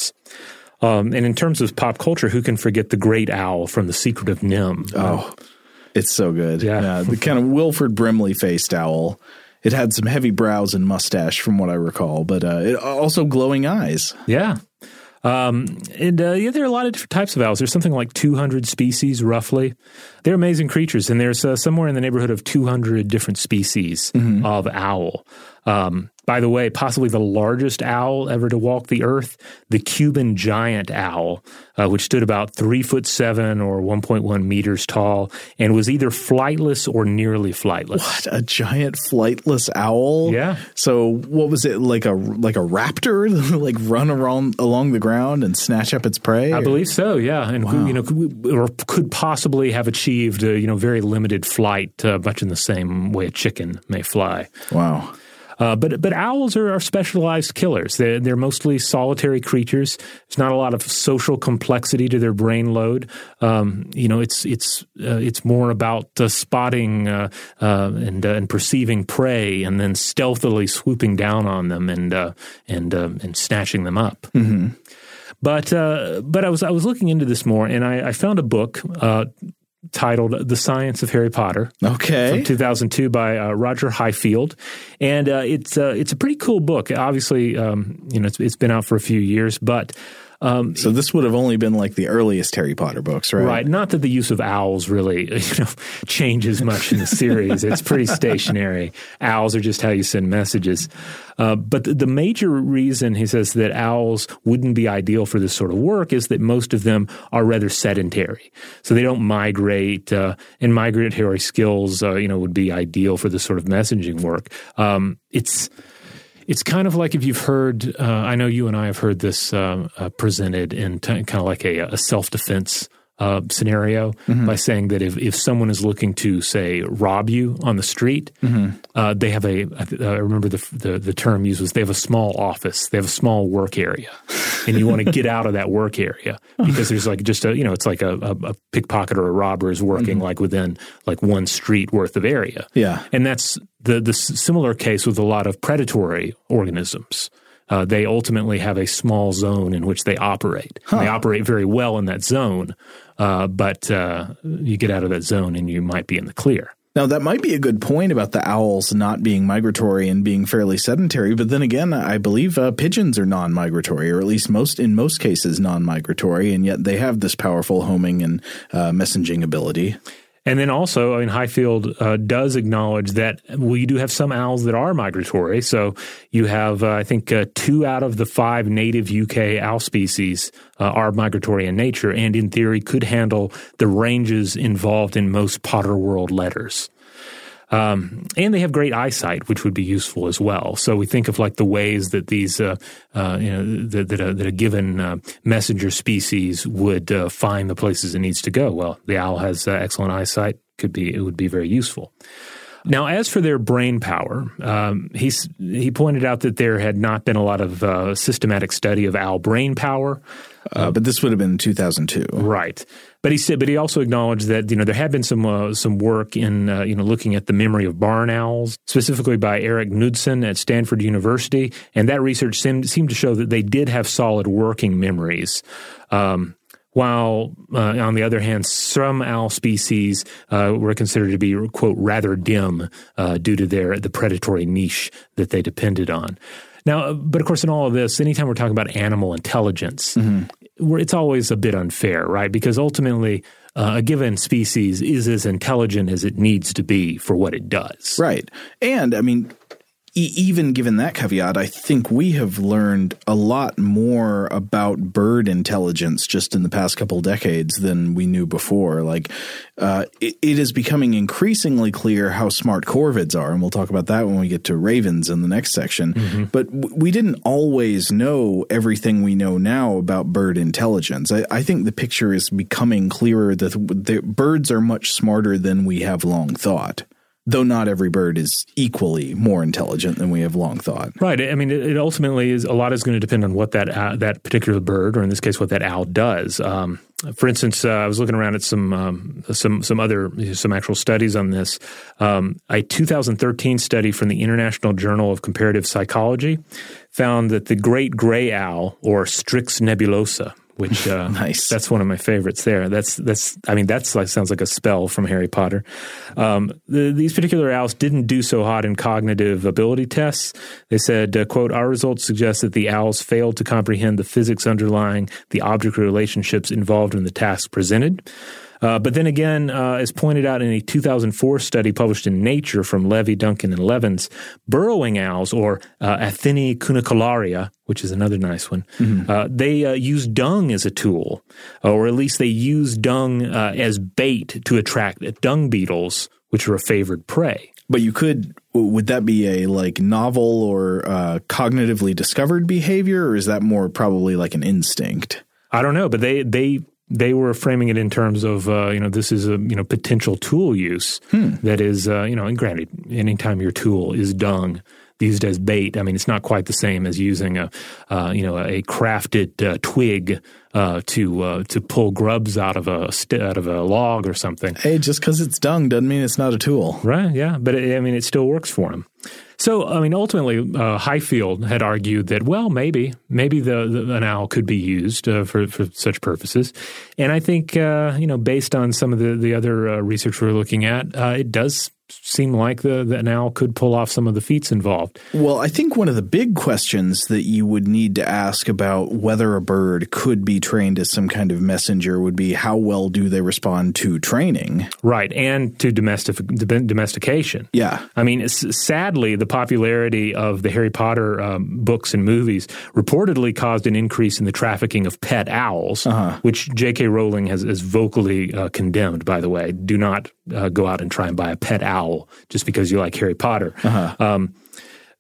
Um, and in terms of pop culture, who can forget the great owl from The Secret of Nim? Oh, uh, it's so good. Yeah. yeah. The kind of Wilford Brimley-faced owl. It had some heavy brows and mustache from what I recall, but uh, it also glowing eyes. Yeah. Um, and uh, yeah, there are a lot of different types of owls. There's something like two hundred species, roughly. They're amazing creatures, and there's uh, somewhere in the neighborhood of two hundred different species mm-hmm. of owl. Um, by the way, possibly the largest owl ever to walk the earth, the Cuban giant owl, uh, which stood about three foot seven or one point one meters tall and was either flightless or nearly flightless. What, a giant flightless owl? Yeah. So what was it, like a like a raptor that would like run around along the ground and snatch up its prey? I or? believe so, yeah. And wow. who, you know, could, or could possibly have achieved uh, you know very limited flight, uh, much in the same way a chicken may fly. Wow. Uh, but but owls are, are specialized killers. They're, they're mostly solitary creatures. There's not a lot of social complexity to their brain load. Um, you know, it's it's uh, it's more about uh, spotting uh, uh, and uh, and perceiving prey, and then stealthily swooping down on them and uh, and uh, and snatching them up. Mm-hmm. But uh, but I was I was looking into this more, and I, I found a book. Uh, titled The Science of Harry Potter, okay, from two thousand two by uh, Roger Highfield. And uh, it's uh, it's a pretty cool book. Obviously, um, you know, it's, it's been out for a few years, but Um, so this would have only been like the earliest Harry Potter books, right? Right. Not that the use of owls really you know, changes much in the series. It's pretty stationary. Owls are just how you send messages. Uh, but the, the major reason he says that owls wouldn't be ideal for this sort of work is that most of them are rather sedentary. So they don't migrate, uh, and migratory skills, uh, you know, would be ideal for this sort of messaging work. Um, it's it's kind of like if you've heard, uh, I know you and I have heard this uh, uh, presented in t- kind of like a, a self-defense Uh, scenario mm-hmm. by saying that if, if someone is looking to, say, rob you on the street, mm-hmm. uh, they have a – I remember the, the the term used was they have a small office. They have a small work area, and you want to get out of that work area because there's like just a – you know, it's like a, a, a pickpocket or a robber is working mm-hmm. like within like one street worth of area. Yeah. And that's the the similar case with a lot of predatory organisms. Uh, they ultimately have a small zone in which they operate. Huh. They operate very well in that zone, uh, but uh, you get out of that zone and you might be in the clear. Now, that might be a good point about the owls not being migratory and being fairly sedentary, but then again, I believe uh, pigeons are non-migratory, or at least most in most cases non-migratory, and yet they have this powerful homing and uh, messaging ability. And then also, I mean, Highfield uh, does acknowledge that we do have some owls that are migratory. So you have, uh, I think, uh, two out of the five native U K owl species uh, are migratory in nature and in theory could handle the ranges involved in most Potter World letters. Um, and they have great eyesight, which would be useful as well. So we think of like the ways that these, uh, uh, you know, that, that, a, that a given uh, messenger species would uh, find the places it needs to go. Well, the owl has uh, excellent eyesight. Could be it would be very useful. Now, as for their brain power, um, he's, he pointed out that there had not been a lot of uh, systematic study of owl brain power. Uh, but this would have been two thousand two. Right. But he said, but he also acknowledged that, you know, there had been some uh, some work in, uh, you know, looking at the memory of barn owls, specifically by Eric Knudsen at Stanford University. And that research seemed, seemed to show that they did have solid working memories. Um While, uh, on the other hand, some owl species uh, were considered to be, quote, rather dim uh, due to their the predatory niche that they depended on. Now, but of course, in all of this, anytime we're talking about animal intelligence, mm-hmm. we're, it's always a bit unfair, right? Because ultimately, uh, a given species is as intelligent as it needs to be for what it does. Right. And, I mean— Even given that caveat, I think we have learned a lot more about bird intelligence just in the past couple decades than we knew before. Like, uh, it, it is becoming increasingly clear how smart corvids are, and we'll talk about that when we get to ravens in the next section. Mm-hmm. But w- we didn't always know everything we know now about bird intelligence. I, I think the picture is becoming clearer that the birds are much smarter than we have long thought. Though not every bird is equally more intelligent than we have long thought. Right. I mean, it ultimately is – a lot is going to depend on what that uh, that particular bird, or in this case what that owl, does. Um, for instance, uh, I was looking around at some um, some some other – some actual studies on this. Um, a two thousand thirteen study from the International Journal of Comparative Psychology found that the great gray owl, or Strix nebulosa, which uh, nice. That's one of my favorites there. That's that's. I mean, that's like sounds like a spell from Harry Potter. Um, the, these particular owls didn't do so hot in cognitive ability tests. They said, uh, quote, "Our results suggest that the owls failed to comprehend the physics underlying the object relationships involved in the task presented." Uh, but then again, uh, as pointed out in a two thousand four study published in Nature from Levy, Duncan, and Levins, burrowing owls, or uh, Athene cunicularia, which is another nice one, mm-hmm. uh, they uh, use dung as a tool, or at least they use dung uh, as bait to attract dung beetles, which are a favored prey. But you could – would that be a like novel or uh, cognitively discovered behavior, or is that more probably like an instinct? I don't know, but they they – They were framing it in terms of, uh, you know, this is a, you know, potential tool use hmm. that is, uh, you know, and granted, anytime your tool is dung used as bait, I mean, it's not quite the same as using a, uh, you know, a crafted uh, twig uh, to uh, to pull grubs out of a st- out of a log or something. Hey, just because it's dung doesn't mean it's not a tool. Right, yeah, but it, I mean, it still works for them. So, I mean, ultimately, uh, Highfield had argued that, well, maybe, maybe the, the, an owl could be used uh, for, for such purposes. And I think, uh, you know, based on some of the, the other uh, research we're looking at, uh, it does seem like the, the, an owl could pull off some of the feats involved. Well, I think one of the big questions that you would need to ask about whether a bird could be trained as some kind of messenger would be how well do they respond to training? Right, and to domestic, domestication. Yeah. I mean, it's, sadly, the popularity of the Harry Potter um, books and movies reportedly caused an increase in the trafficking of pet owls, uh-huh. which J K. Rowling has, has vocally uh, condemned, by the way. Do not uh, go out and try and buy a pet owl just because you like Harry Potter. Uh-huh. Um,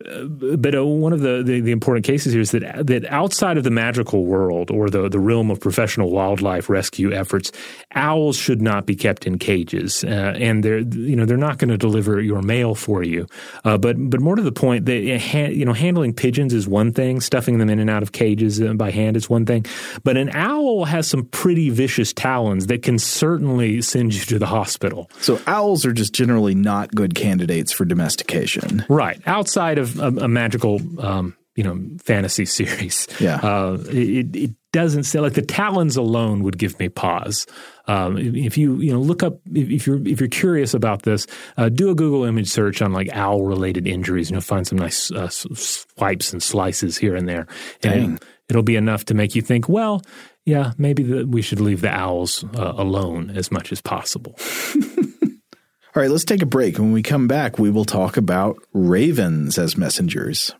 but uh, one of the, the, the important cases here is that that outside of the magical world or the, the realm of professional wildlife rescue efforts, owls should not be kept in cages, uh, and they're you know they're not going to deliver your mail for you. Uh, but but more to the point, they, you know handling pigeons is one thing, stuffing them in and out of cages by hand is one thing, but an owl has some pretty vicious talons that can certainly send you to the hospital. So owls are just generally not good candidates for domestication, right? Outside of A, a magical, um, you know, fantasy series. Yeah, uh, it, it doesn't sound like the talons alone would give me pause. Um, if you you know look up if you're if you're curious about this, uh, do a Google image search on like owl related injuries, and you'll find some nice uh, swipes and slices here and there, and it, it'll be enough to make you think, well, yeah, maybe the, we should leave the owls uh, alone as much as possible. All right, let's take a break. When we come back, we will talk about ravens as messengers.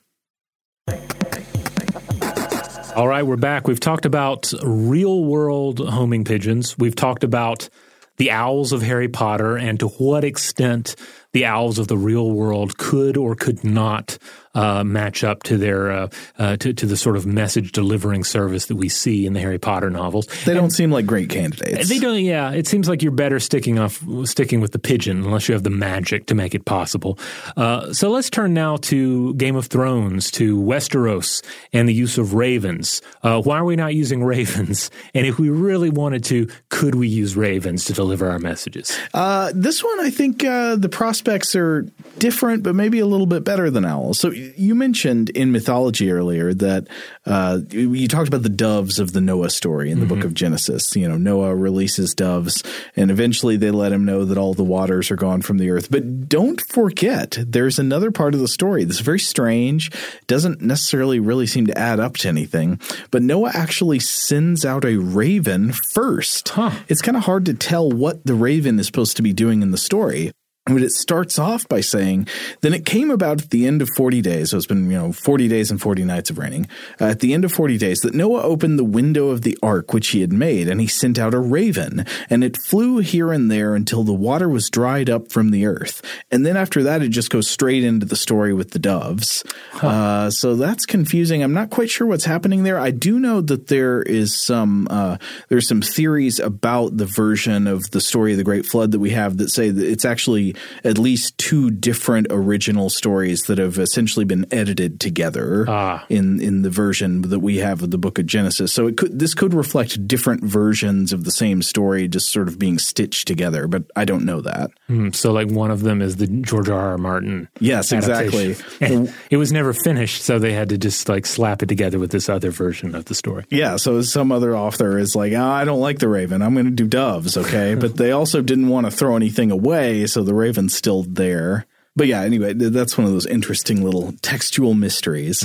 All right, we're back. We've talked about real-world homing pigeons. We've talked about the owls of Harry Potter and to what extent the owls of the real world could or could not uh, match up to their uh, uh, to, to the sort of message delivering service that we see in the Harry Potter novels. They and don't seem like great candidates. They don't. Yeah, it seems like you're better sticking off sticking with the pigeon unless you have the magic to make it possible. Uh, so let's turn now to Game of Thrones, to Westeros, and the use of ravens. Uh, why are we not using ravens? And if we really wanted to, could we use ravens to deliver our messages? Uh, this one, I think uh, the prospect. Aspects are different, but maybe a little bit better than owls. So you mentioned in mythology earlier that uh, you talked about the doves of the Noah story in the mm-hmm. book of Genesis. You know, Noah releases doves, and eventually they let him know that all the waters are gone from the earth. But don't forget, there's another part of the story that's very strange, doesn't necessarily really seem to add up to anything. But Noah actually sends out a raven first. Huh. It's kind of hard to tell what the raven is supposed to be doing in the story. But it starts off by saying, then it came about at the end of forty days, so it's been, you know, forty days and forty nights of raining, uh, at the end of forty days, that Noah opened the window of the ark which he had made, and he sent out a raven, and it flew here and there until the water was dried up from the earth. And then after that, it just goes straight into the story with the doves. Huh. Uh, so that's confusing. I'm not quite sure what's happening there. I do know that there is some uh, there's some theories about the version of the story of the Great Flood that we have that say that it's actually at least two different original stories that have essentially been edited together ah. in, in the version that we have of the book of Genesis. So it could this could reflect different versions of the same story just sort of being stitched together, but I don't know that. Mm, so like one of them is the George R. R. Martin. Yes, adaptation. Exactly. And it was never finished, so they had to just like slap it together with this other version of the story. Yeah, so some other author is like, oh, I don't like the raven. I'm going to do doves, okay? But they also didn't want to throw anything away, so the raven Raven's still there. But yeah, anyway, that's one of those interesting little textual mysteries.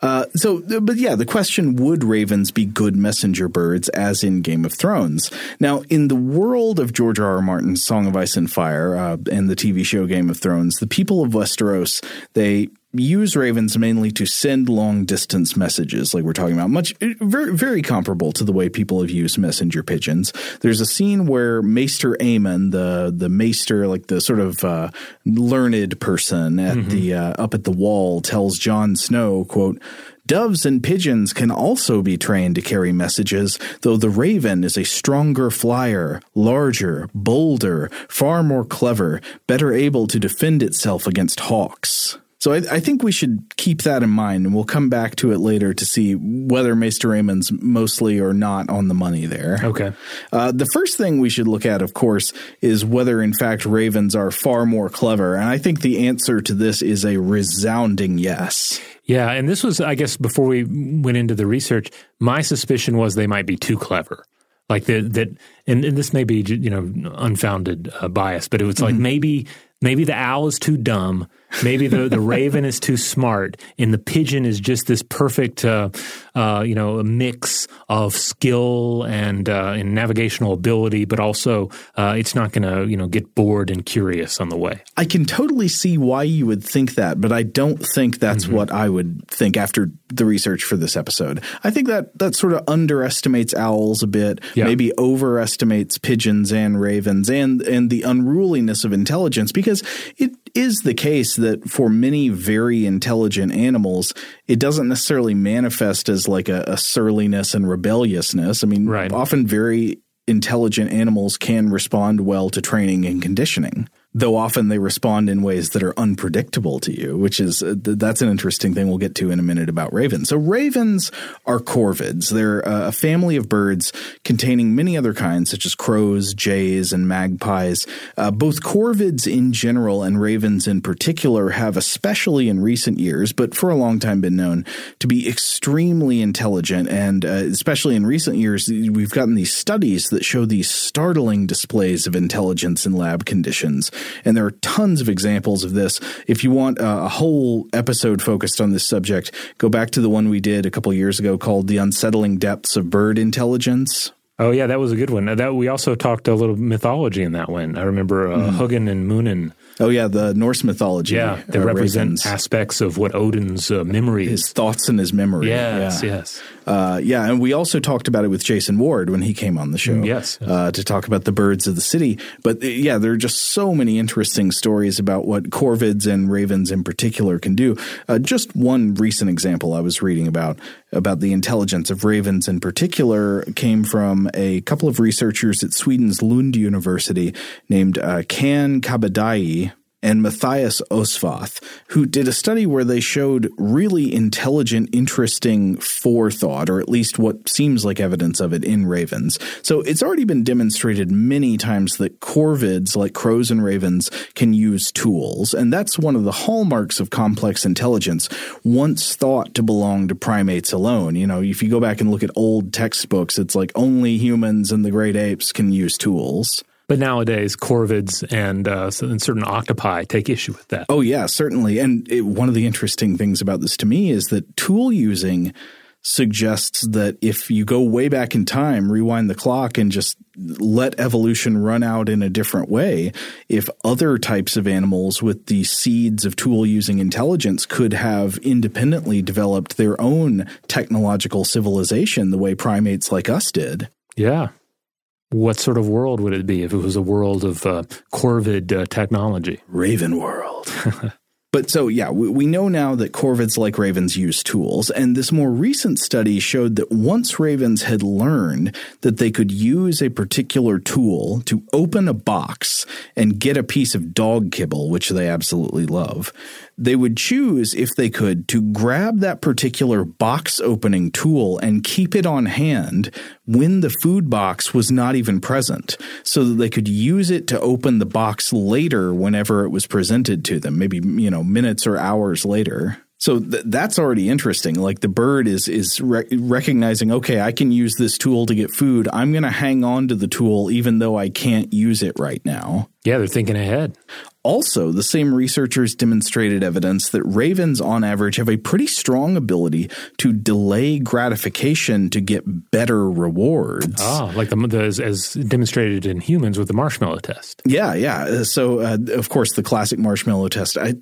uh, so, but yeah, the question, would ravens be good messenger birds as in Game of Thrones? Now, in the world of George R. R. Martin's Song of Ice and Fire uh, and the T V show Game of Thrones, the people of Westeros, they use ravens mainly to send long-distance messages like we're talking about, much very, very comparable to the way people have used messenger pigeons. There's a scene where Maester Aemon, the the maester, like the sort of uh, learned person at mm-hmm. the uh, up at the wall, tells Jon Snow, quote, doves and pigeons can also be trained to carry messages, though the raven is a stronger flyer, larger, bolder, far more clever, better able to defend itself against hawks. So I, I think we should keep that in mind, and we'll come back to it later to see whether Maester Aemon's mostly or not on the money there. Okay. Uh, the first thing we should look at, of course, is whether, in fact, ravens are far more clever. And I think the answer to this is a resounding yes. Yeah, and this was, I guess, before we went into the research, my suspicion was they might be too clever. Like that, that and, and this may be, you know, unfounded uh, bias, but it was like mm-hmm. maybe – Maybe the owl is too dumb. Maybe the, the raven is too smart, and the pigeon is just this perfect, uh, uh, you know, mix of skill and uh, and navigational ability, but also uh, it's not going to, you know, get bored and curious on the way. I can totally see why you would think that, but I don't think that's mm-hmm. what I would think after the research for this episode. I think that that sort of underestimates owls a bit, yeah. maybe overestimates pigeons and ravens and and the unruliness of intelligence, because it is the case that for many very intelligent animals, it doesn't necessarily manifest as like a, a surliness and rebelliousness. I mean, right. often very intelligent animals can respond well to training and conditioning, though often they respond in ways that are unpredictable to you, which is uh, – th- that's an interesting thing we'll get to in a minute about ravens. So ravens are corvids. They're uh, a family of birds containing many other kinds such as crows, jays, and magpies. Uh, both corvids in general and ravens in particular have, especially in recent years but for a long time, been known to be extremely intelligent, and uh, especially in recent years we've gotten these studies that show these startling displays of intelligence in lab conditions. And there are tons of examples of this. If you want a whole episode focused on this subject, go back to the one we did a couple of years ago called The Unsettling Depths of Bird Intelligence. Oh, yeah, that was a good one. That we also talked a little mythology in that one. I remember uh, mm. Hugin and Munin. Oh, yeah, the Norse mythology. Yeah, they uh, represent ravens. Aspects of what Odin's uh, memory is. His thoughts and his memory. Yes, yeah. yes. Uh, yeah, and we also talked about it with Jason Ward when he came on the show. Mm, yes. yes. Uh, to talk about the birds of the city. But, uh, yeah, there are just so many interesting stories about what corvids and ravens in particular can do. Uh, just one recent example I was reading about, about the intelligence of ravens in particular, came from a couple of researchers at Sweden's Lund University named uh, Can Kabadai and Matthias Oswath, who did a study where they showed really intelligent, interesting forethought, or at least what seems like evidence of it in ravens. So it's already been demonstrated many times that corvids, like crows and ravens, can use tools. And that's one of the hallmarks of complex intelligence, once thought to belong to primates alone. You know, if you go back and look at old textbooks, it's like only humans and the great apes can use tools. But nowadays, corvids and, uh, and certain octopi take issue with that. Oh, yeah, certainly. And it, one of the interesting things about this to me is that tool using suggests that if you go way back in time, rewind the clock, and just let evolution run out in a different way, if other types of animals with the seeds of tool-using intelligence could have independently developed their own technological civilization the way primates like us did. Yeah. What sort of world would it be if it was a world of uh, corvid uh, technology? Raven world. But so, yeah, we, we know now that corvids like ravens use tools. And this more recent study showed that once ravens had learned that they could use a particular tool to open a box and get a piece of dog kibble, which they absolutely love, they would choose, if they could, to grab that particular box opening tool and keep it on hand when the food box was not even present, so that they could use it to open the box later whenever it was presented to them, maybe, you know, minutes or hours later. So th- that's already interesting. Like the bird is is re- recognizing, okay, I can use this tool to get food. I'm going to hang on to the tool even though I can't use it right now. Yeah, they're thinking ahead. Also, the same researchers demonstrated evidence that ravens on average have a pretty strong ability to delay gratification to get better rewards. Ah, like the, the as, as demonstrated in humans with the marshmallow test. Yeah, yeah. So, uh, of course, the classic marshmallow test. I,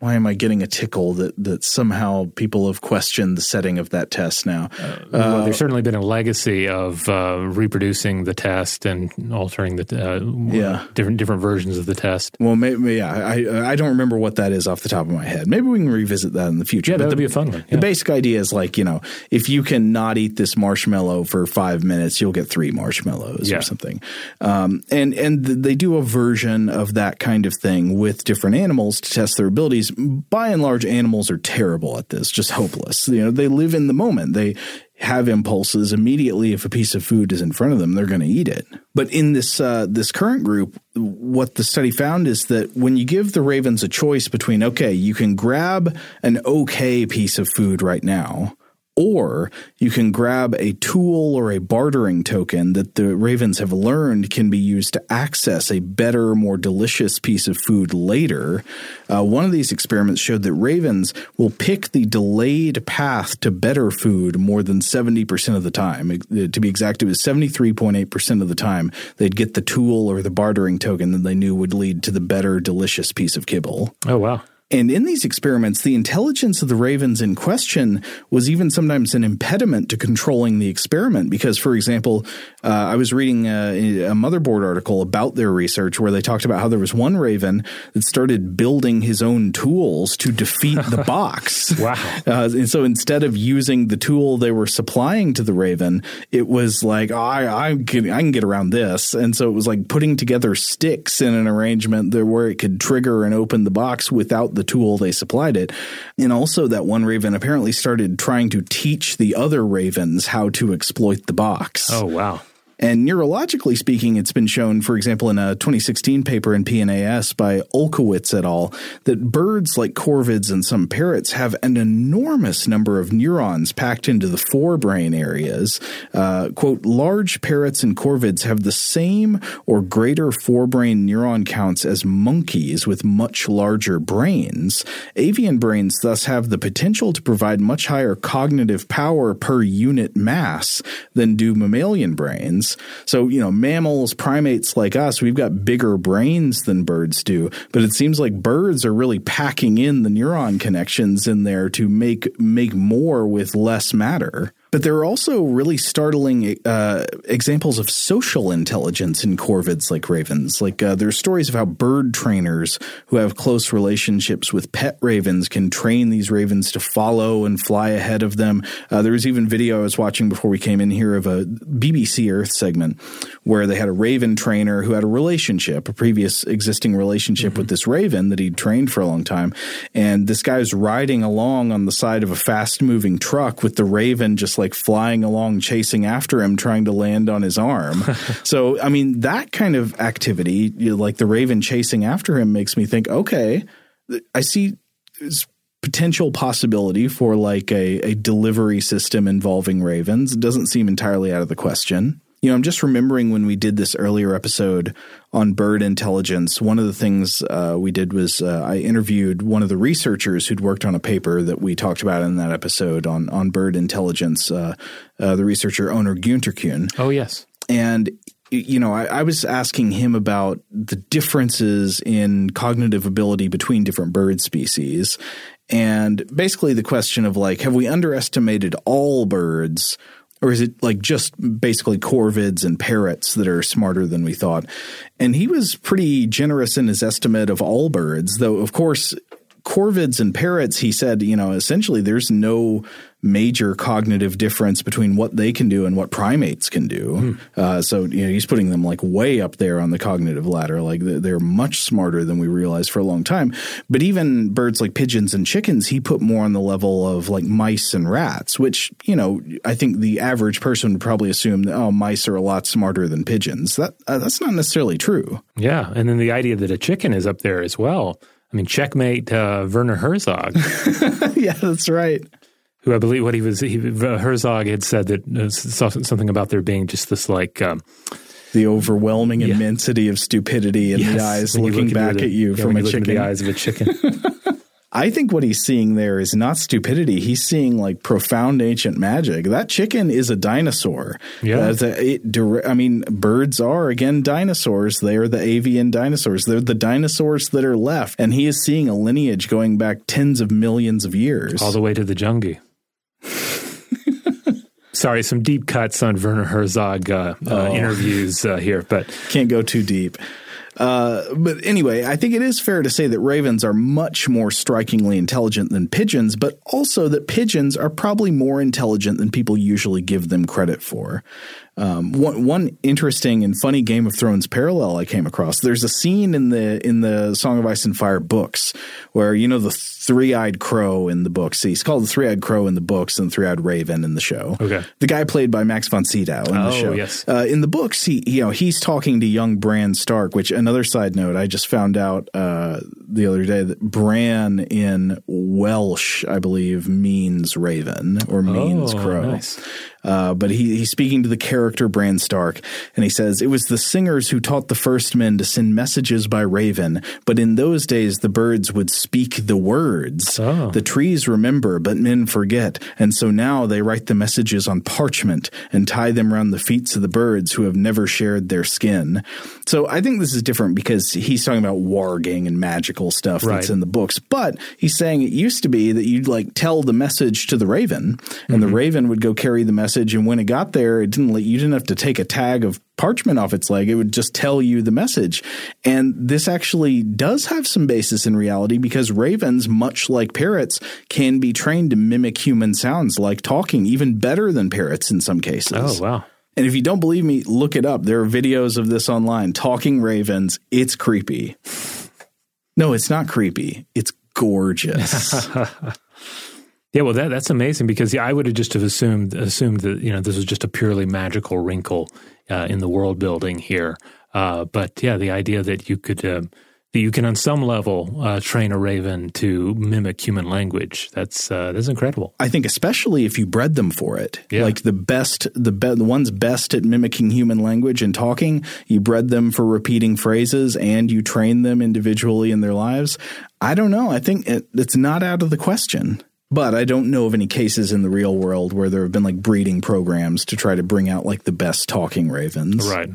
why am I getting a tickle that, that somehow people have questioned the setting of that test now? Uh, well, uh, there's certainly been a legacy of uh, reproducing the test and altering the uh, yeah. different different versions of the test. Well, maybe yeah, I I don't remember what that is off the top of my head. Maybe we can revisit that in the future. Yeah, that would be a fun one. Yeah. The basic idea is like, you know, if you can not eat this marshmallow for five minutes, you'll get three marshmallows yeah. or something. Um, and and they do a version of that kind of thing with different animals to test their abilities. By and large, animals are terrible at this, just hopeless. You know, they live in the moment. They have impulses immediately. If a piece of food is in front of them, they're going to eat it. But in this uh, this current group, what the study found is that when you give the ravens a choice between, okay, you can grab an okay piece of food right now, or you can grab a tool or a bartering token that the ravens have learned can be used to access a better, more delicious piece of food later. Uh, one of these experiments showed that ravens will pick the delayed path to better food more than seventy percent of the time. It, to be exact, it was seventy-three point eight percent of the time they'd get the tool or the bartering token that they knew would lead to the better, delicious piece of kibble. Oh, wow. And in these experiments, the intelligence of the ravens in question was even sometimes an impediment to controlling the experiment because, for example, uh, I was reading a, a Motherboard article about their research where they talked about how there was one raven that started building his own tools to defeat the box. Wow. Uh, and so instead of using the tool they were supplying to the raven, it was like, oh, I, I, can, I can get around this. And so it was like putting together sticks in an arrangement that, where it could trigger and open the box without the the tool they supplied it. And also that one raven apparently started trying to teach the other ravens how to exploit the box. Oh, wow. And neurologically speaking, it's been shown, for example, in a twenty sixteen paper in P N A S by Olkowicz et al., that birds like corvids and some parrots have an enormous number of neurons packed into the forebrain areas. Uh, quote, large parrots and corvids have the same or greater forebrain neuron counts as monkeys with much larger brains. Avian brains thus have the potential to provide much higher cognitive power per unit mass than do mammalian brains. So, you know, mammals, primates like us, we've got bigger brains than birds do. But it seems like birds are really packing in the neuron connections in there to make make more with less matter. But there are also really startling uh, examples of social intelligence in corvids like ravens. Like uh, there are stories of how bird trainers who have close relationships with pet ravens can train these ravens to follow and fly ahead of them. Uh, there was even video I was watching before we came in here of a B B C Earth segment where they had a raven trainer who had a relationship, a previous existing relationship mm-hmm. with this raven that he'd trained for a long time. And this guy was riding along on the side of a fast-moving truck with the raven just like flying along, chasing after him, trying to land on his arm. So, I mean, that kind of activity, you know, like the raven chasing after him, makes me think, okay, I see potential possibility for like a, a delivery system involving ravens. It doesn't seem entirely out of the question. You know, I'm just remembering when we did this earlier episode on bird intelligence, one of the things uh, we did was uh, I interviewed one of the researchers who'd worked on a paper that we talked about in that episode on on bird intelligence, uh, uh, the researcher Onur Güntürkün. Oh, yes. And you know, I, I was asking him about the differences in cognitive ability between different bird species and basically the question of like, have we underestimated all birds? Or is it like just basically corvids and parrots that are smarter than we thought? And he was pretty generous in his estimate of all birds, though, of course, corvids and parrots, he said, you know, essentially there's no major cognitive difference between what they can do and what primates can do. Hmm. Uh, so, you know, he's putting them like way up there on the cognitive ladder. Like they're much smarter than we realized for a long time. But even birds like pigeons and chickens, he put more on the level of like mice and rats, which, you know, I think the average person would probably assume that, oh, mice are a lot smarter than pigeons. That uh, that's not necessarily true. Yeah. And then the idea that a chicken is up there as well. I mean, checkmate uh, Werner Herzog. Yeah, that's right. Who I believe what he was he, Herzog had said that uh, something about there being just this like um, the overwhelming yeah. immensity of stupidity in yes, the eyes looking look back the, at you yeah, from a chicken. The eyes of a chicken. I think what he's seeing there is not stupidity. He's seeing like profound ancient magic. That chicken is a dinosaur. Yeah. Uh, the, it, I mean, birds are, again, dinosaurs. They are the avian dinosaurs. They're the dinosaurs that are left. And he is seeing a lineage going back tens of millions of years. All the way to the Jungi. Sorry, some deep cuts on Werner Herzog uh, oh. uh, interviews uh, here. But can't go too deep. Uh, but anyway, I think it is fair to say that ravens are much more strikingly intelligent than pigeons, but also that pigeons are probably more intelligent than people usually give them credit for. Um, one, one interesting and funny Game of Thrones parallel I came across. There's a scene in the in the Song of Ice and Fire books where, you know, the three-eyed crow in the books. He's called the three-eyed crow in the books and the three-eyed raven in the show. Okay. The guy played by Max von Sydow in oh, the show. Yes. Uh, in the books, he you know he's talking to young Bran Stark, which another side note I just found out uh, uh, the other day that Bran in Welsh, I believe, means raven or means oh, crow. Nice. Uh, but he, he's speaking to the character Bran Stark, and he says, "It was the singers who taught the first men to send messages by raven, but in those days the birds would speak the words. Oh. The trees remember, but men forget, and so now they write the messages on parchment and tie them round the feet of the birds who have never shared their skin." So I think this is different because he's talking about warging and magical stuff right. that's in the books, but he's saying it used to be that you'd like tell the message to the raven, and mm-hmm. the raven would go carry the message. And when it got there, it didn't let you didn't have to take a tag of parchment off its leg. It would just tell you the message. And this actually does have some basis in reality because ravens, much like parrots, can be trained to mimic human sounds like talking, even better than parrots in some cases. Oh, wow. And if you don't believe me, look it up. There are videos of this online. Talking ravens. It's creepy. No, it's not creepy. It's gorgeous. Yeah, well, that that's amazing because yeah, I would have just have assumed assumed that you know this was just a purely magical wrinkle uh, in the world building here. Uh, but yeah, the idea that you could uh, that you can on some level uh, train a raven to mimic human language that's uh, that's incredible. I think especially if you bred them for it, yeah. like the best the be- the ones best at mimicking human language and talking, you bred them for repeating phrases and you train them individually in their lives. I don't know. I think it, it's not out of the question. But I don't know of any cases in the real world where there have been like breeding programs to try to bring out like the best talking ravens. Right.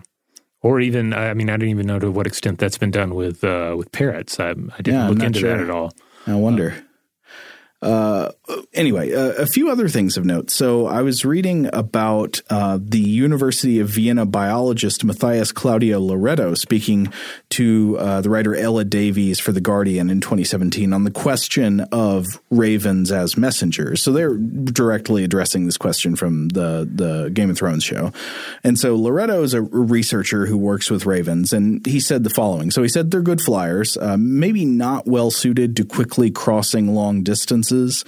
Or even, I mean, I don't even know to what extent that's been done with uh, with parrots. I, I didn't yeah, look into sure. that at all. I wonder. Uh, Uh, anyway, uh, a few other things of note. So I was reading about uh, the University of Vienna biologist Matthias Claudio Loretto speaking to uh, the writer Ella Davies for The Guardian in twenty seventeen on the question of ravens as messengers. So they're directly addressing this question from the, the Game of Thrones show. And so Loretto is a researcher who works with ravens, and he said the following. So he said they're good flyers, uh, maybe not well suited to quickly crossing long distances.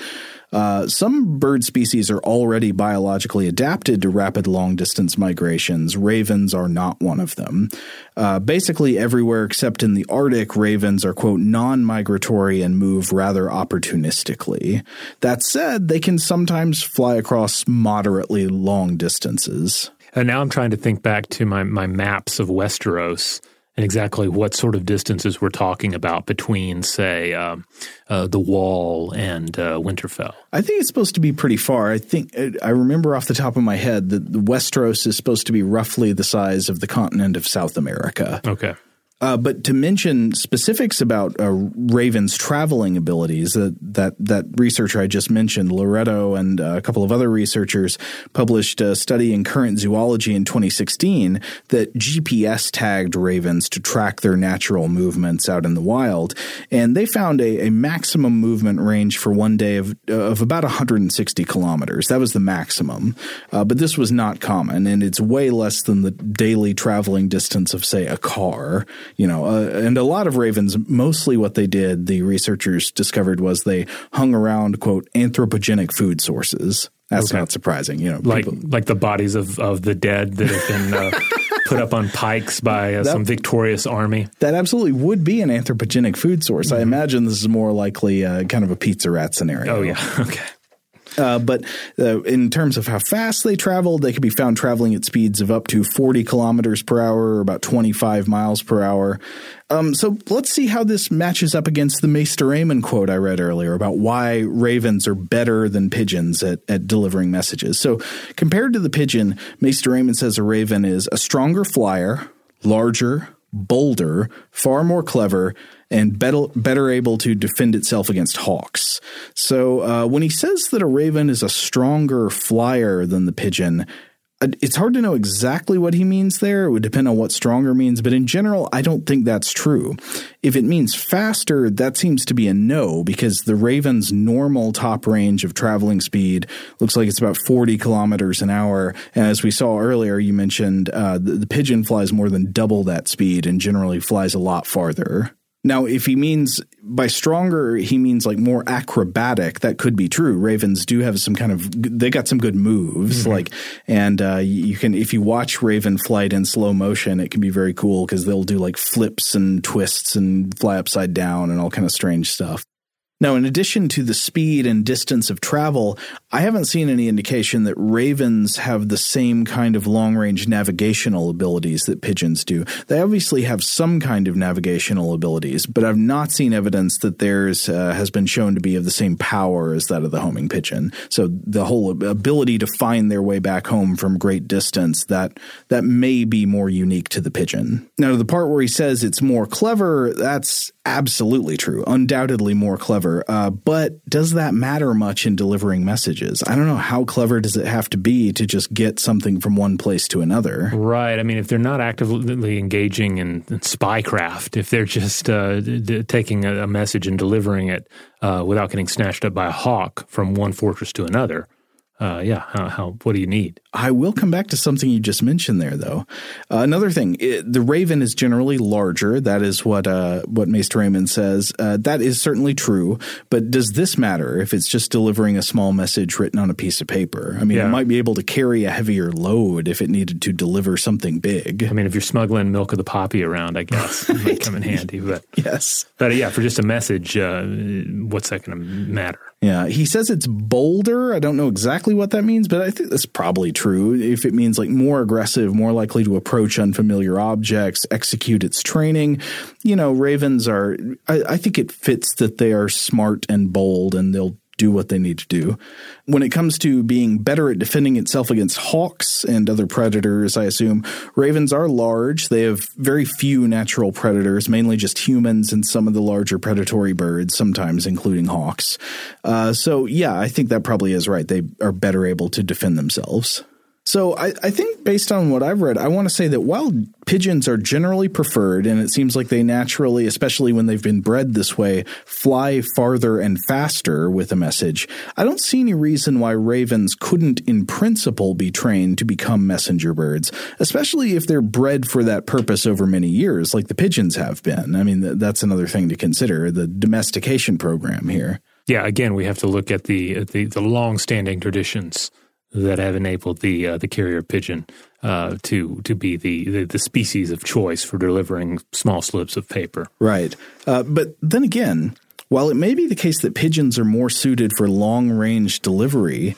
Uh, some bird species are already biologically adapted to rapid long-distance migrations. Ravens are not one of them. Uh, basically everywhere except in the Arctic, ravens are, quote, non-migratory and move rather opportunistically. That said, they can sometimes fly across moderately long distances. And now I'm trying to think back to my, my maps of Westeros and exactly what sort of distances we're talking about between, say, um, uh, the Wall and uh, Winterfell. I think it's supposed to be pretty far. I think I remember off the top of my head that the Westeros is supposed to be roughly the size of the continent of South America. Okay. Uh, but to mention specifics about uh, ravens' traveling abilities, uh, that that researcher I just mentioned, Loretto, and uh, a couple of other researchers published a study in Current Zoology in twenty sixteen that G P S-tagged ravens to track their natural movements out in the wild. And they found a, a maximum movement range for one day of, uh, of about one hundred sixty kilometers. That was the maximum. Uh, but this was not common, and it's way less than the daily traveling distance of, say, a car. You know, uh, and a lot of ravens, mostly what they did, the researchers discovered, was they hung around, quote, anthropogenic food sources. That's okay. Not surprising. You know, like people, like the bodies of, of the dead that have been uh, put up on pikes by uh, that, some victorious army. That absolutely would be an anthropogenic food source. Mm-hmm. I imagine this is more likely uh, kind of a pizza rat scenario. Oh, yeah. Okay. Uh, but uh, in terms of how fast they traveled, they could be found traveling at speeds of up to forty kilometers per hour or about twenty-five miles per hour. Um, so let's see how this matches up against the Maester Raymond quote I read earlier about why ravens are better than pigeons at, at delivering messages. So compared to the pigeon, Maester Raymond says a raven is a stronger flyer, larger, bolder, far more clever, and better, better able to defend itself against hawks. So uh, when he says that a raven is a stronger flyer than the pigeon, it's hard to know exactly what he means there. It would depend on what stronger means. But in general, I don't think that's true. If it means faster, that seems to be a no because the raven's normal top range of traveling speed looks like it's about forty kilometers an hour. And as we saw earlier, you mentioned uh, the, the pigeon flies more than double that speed and generally flies a lot farther. Now, if he means by stronger, he means like more acrobatic. That could be true. Ravens do have some kind of – they got some good moves. Mm-hmm. Like, and uh, you can – if you watch raven flight in slow motion, it can be very cool because they'll do like flips and twists and fly upside down and all kind of strange stuff. Now, in addition to the speed and distance of travel, I haven't seen any indication that ravens have the same kind of long-range navigational abilities that pigeons do. They obviously have some kind of navigational abilities, but I've not seen evidence that theirs uh, has been shown to be of the same power as that of the homing pigeon. So the whole ability to find their way back home from great distance, that that may be more unique to the pigeon. Now, the part where he says it's more clever, that's absolutely true, undoubtedly more clever. Uh, but does that matter much in delivering messages? I don't know. How clever does it have to be to just get something from one place to another? Right. I mean, if they're not actively engaging in, in spycraft, if they're just uh, d- taking a, a message and delivering it uh, without getting snatched up by a hawk from one fortress to another, Uh, yeah, how, how, what do you need? I will come back to something you just mentioned there, though. Uh, another thing, it, the raven is generally larger. That is what uh, what Mace Raymond says. Uh, that is certainly true. But does this matter if it's just delivering a small message written on a piece of paper? I mean, yeah. It might be able to carry a heavier load if it needed to deliver something big. I mean, if you're smuggling milk of the poppy around, I guess right. It might come in handy. But yes. But yeah, for just a message, uh, what's that going to matter? Yeah, he says it's bolder. I don't know exactly what that means, but I think that's probably true. If it means like more aggressive, more likely to approach unfamiliar objects, execute its training, you know, ravens are I, I think it fits that they are smart and bold and they'll do what they need to do. When it comes to being better at defending itself against hawks and other predators, I assume, ravens are large. They have very few natural predators, mainly just humans and some of the larger predatory birds, sometimes including hawks. Uh, so, yeah, I think that probably is right. They are better able to defend themselves. So I, I think based on what I've read, I want to say that while pigeons are generally preferred, and it seems like they naturally, especially when they've been bred this way, fly farther and faster with a message, I don't see any reason why ravens couldn't in principle be trained to become messenger birds, especially if they're bred for that purpose over many years like the pigeons have been. I mean, th- that's another thing to consider, the domestication program here. Yeah, again, we have to look at the, at the, the long-standing traditions that have enabled the uh, the carrier pigeon uh, to to be the, the, the species of choice for delivering small slips of paper. Right. Uh, but then again, while it may be the case that pigeons are more suited for long-range delivery,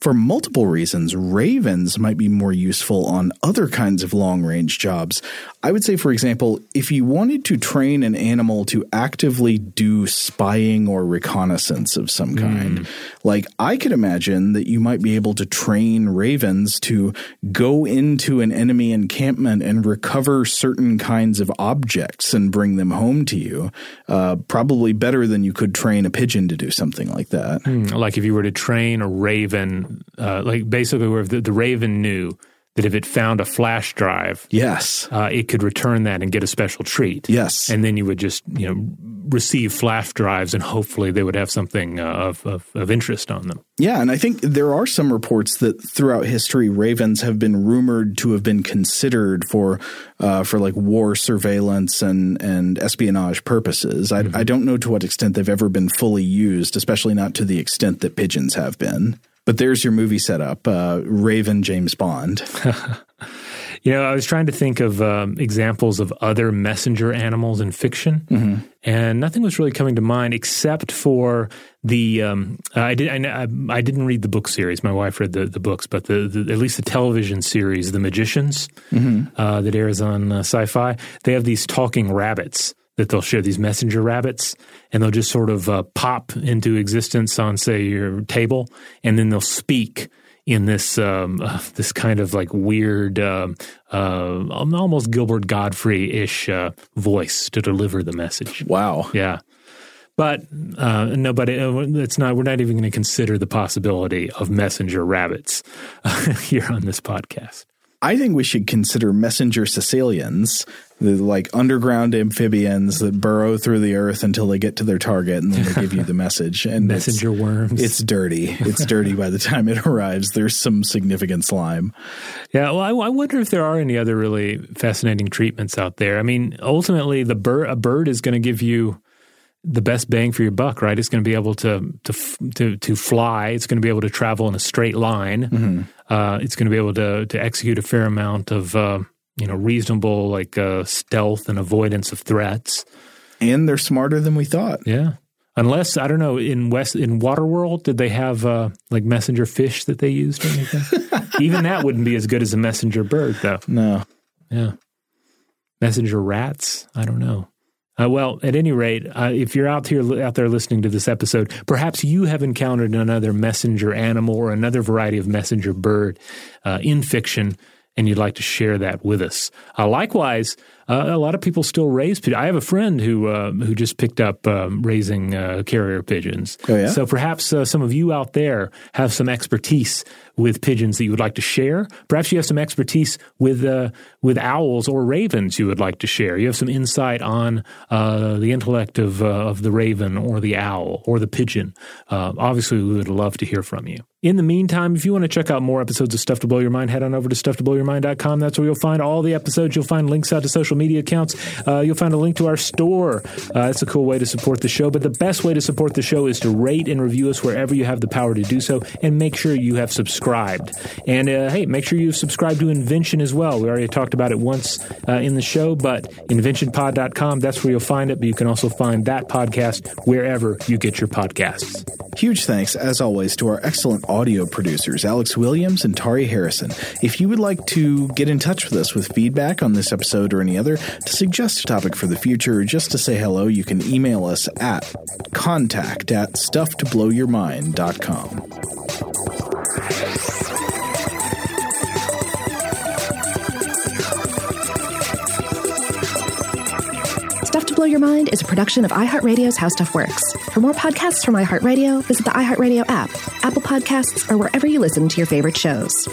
for multiple reasons, ravens might be more useful on other kinds of long-range jobs. I would say, for example, if you wanted to train an animal to actively do spying or reconnaissance of some kind, mm. like I could imagine that you might be able to train ravens to go into an enemy encampment and recover certain kinds of objects and bring them home to you, uh, probably better than you could train a pigeon to do something like that. Mm. Like if you were to train a raven – Uh, like basically where the, the raven knew that if it found a flash drive, yes, uh, it could return that and get a special treat. Yes. And then you would just, you know, receive flash drives and hopefully they would have something uh, of, of, of interest on them. Yeah. And I think there are some reports that throughout history, ravens have been rumored to have been considered for uh, for like war surveillance and, and espionage purposes. I, mm-hmm. I don't know to what extent they've ever been fully used, especially not to the extent that pigeons have been. But there's your movie setup, uh, Raven James Bond. You know, I was trying to think of um, examples of other messenger animals in fiction, mm-hmm. and nothing was really coming to mind except for the um, – I, did, I, I didn't read the book series. My wife read the, the books, but the, the, at least the television series, The Magicians, mm-hmm. uh, that airs on uh, Sci-Fi, they have these talking rabbits that they'll share, these messenger rabbits, and they'll just sort of uh, pop into existence on, say, your table, and then they'll speak in this um, uh, this kind of like weird, uh, uh, almost Gilbert Godfrey-ish uh, voice to deliver the message. Wow. Yeah. But uh, nobody, it's not, we're not even going to consider the possibility of messenger rabbits uh, here on this podcast. I think we should consider messenger Sicilians, the like underground amphibians that burrow through the earth until they get to their target and then they give you the message. And messenger it's, worms. It's dirty. It's dirty by the time it arrives. There's some significant slime. Yeah. Well, I, I wonder if there are any other really fascinating treatments out there. I mean, ultimately, the bird a bird is going to give you the best bang for your buck, right? It's going to be able to to to to fly. It's going to be able to travel in a straight line. Mm-hmm. Uh, it's going to be able to to execute a fair amount of uh, you know reasonable like uh, stealth and avoidance of threats. And they're smarter than we thought. Yeah, unless I don't know in West in Waterworld, did they have uh, like messenger fish that they used? Or anything? Even that wouldn't be as good as a messenger bird, though. No. Yeah. Messenger rats. I don't know. Uh, well, at any rate, uh, if you're out here out there listening to this episode, perhaps you have encountered another messenger animal or another variety of messenger bird uh, in fiction, and you'd like to share that with us. Uh, likewise, uh, a lot of people still raise pigeons. I have a friend who uh, who just picked up um, raising uh, carrier pigeons. Oh, yeah? So perhaps uh, some of you out there have some expertise with pigeons that you would like to share. Perhaps you have some expertise with uh, with owls or ravens you would like to share. You have some insight on uh, the intellect of uh, of the raven or the owl or the pigeon. Uh, obviously, we would love to hear from you. In the meantime, if you want to check out more episodes of Stuff to Blow Your Mind, head on over to stuff to blow your mind dot com. That's where you'll find all the episodes. You'll find links out to social media accounts. Uh, you'll find a link to our store. Uh, that's a cool way to support the show. But the best way to support the show is to rate and review us wherever you have the power to do so. And make sure you have subscribed. And, uh, hey, make sure you subscribe to Invention as well. We already talked about it once uh, in the show, but invention pod dot com, that's where you'll find it. But you can also find that podcast wherever you get your podcasts. Huge thanks, as always, to our excellent audio producers, Alex Williams and Tari Harrison. If you would like to get in touch with us with feedback on this episode or any other, to suggest a topic for the future, or just to say hello, you can email us at contact at stuff to blow your mind dot com. Stuff to Blow Your Mind is a production of iHeartRadio's How Stuff Works. For more podcasts from iHeartRadio, visit the iHeartRadio app, Apple Podcasts, or wherever you listen to your favorite shows.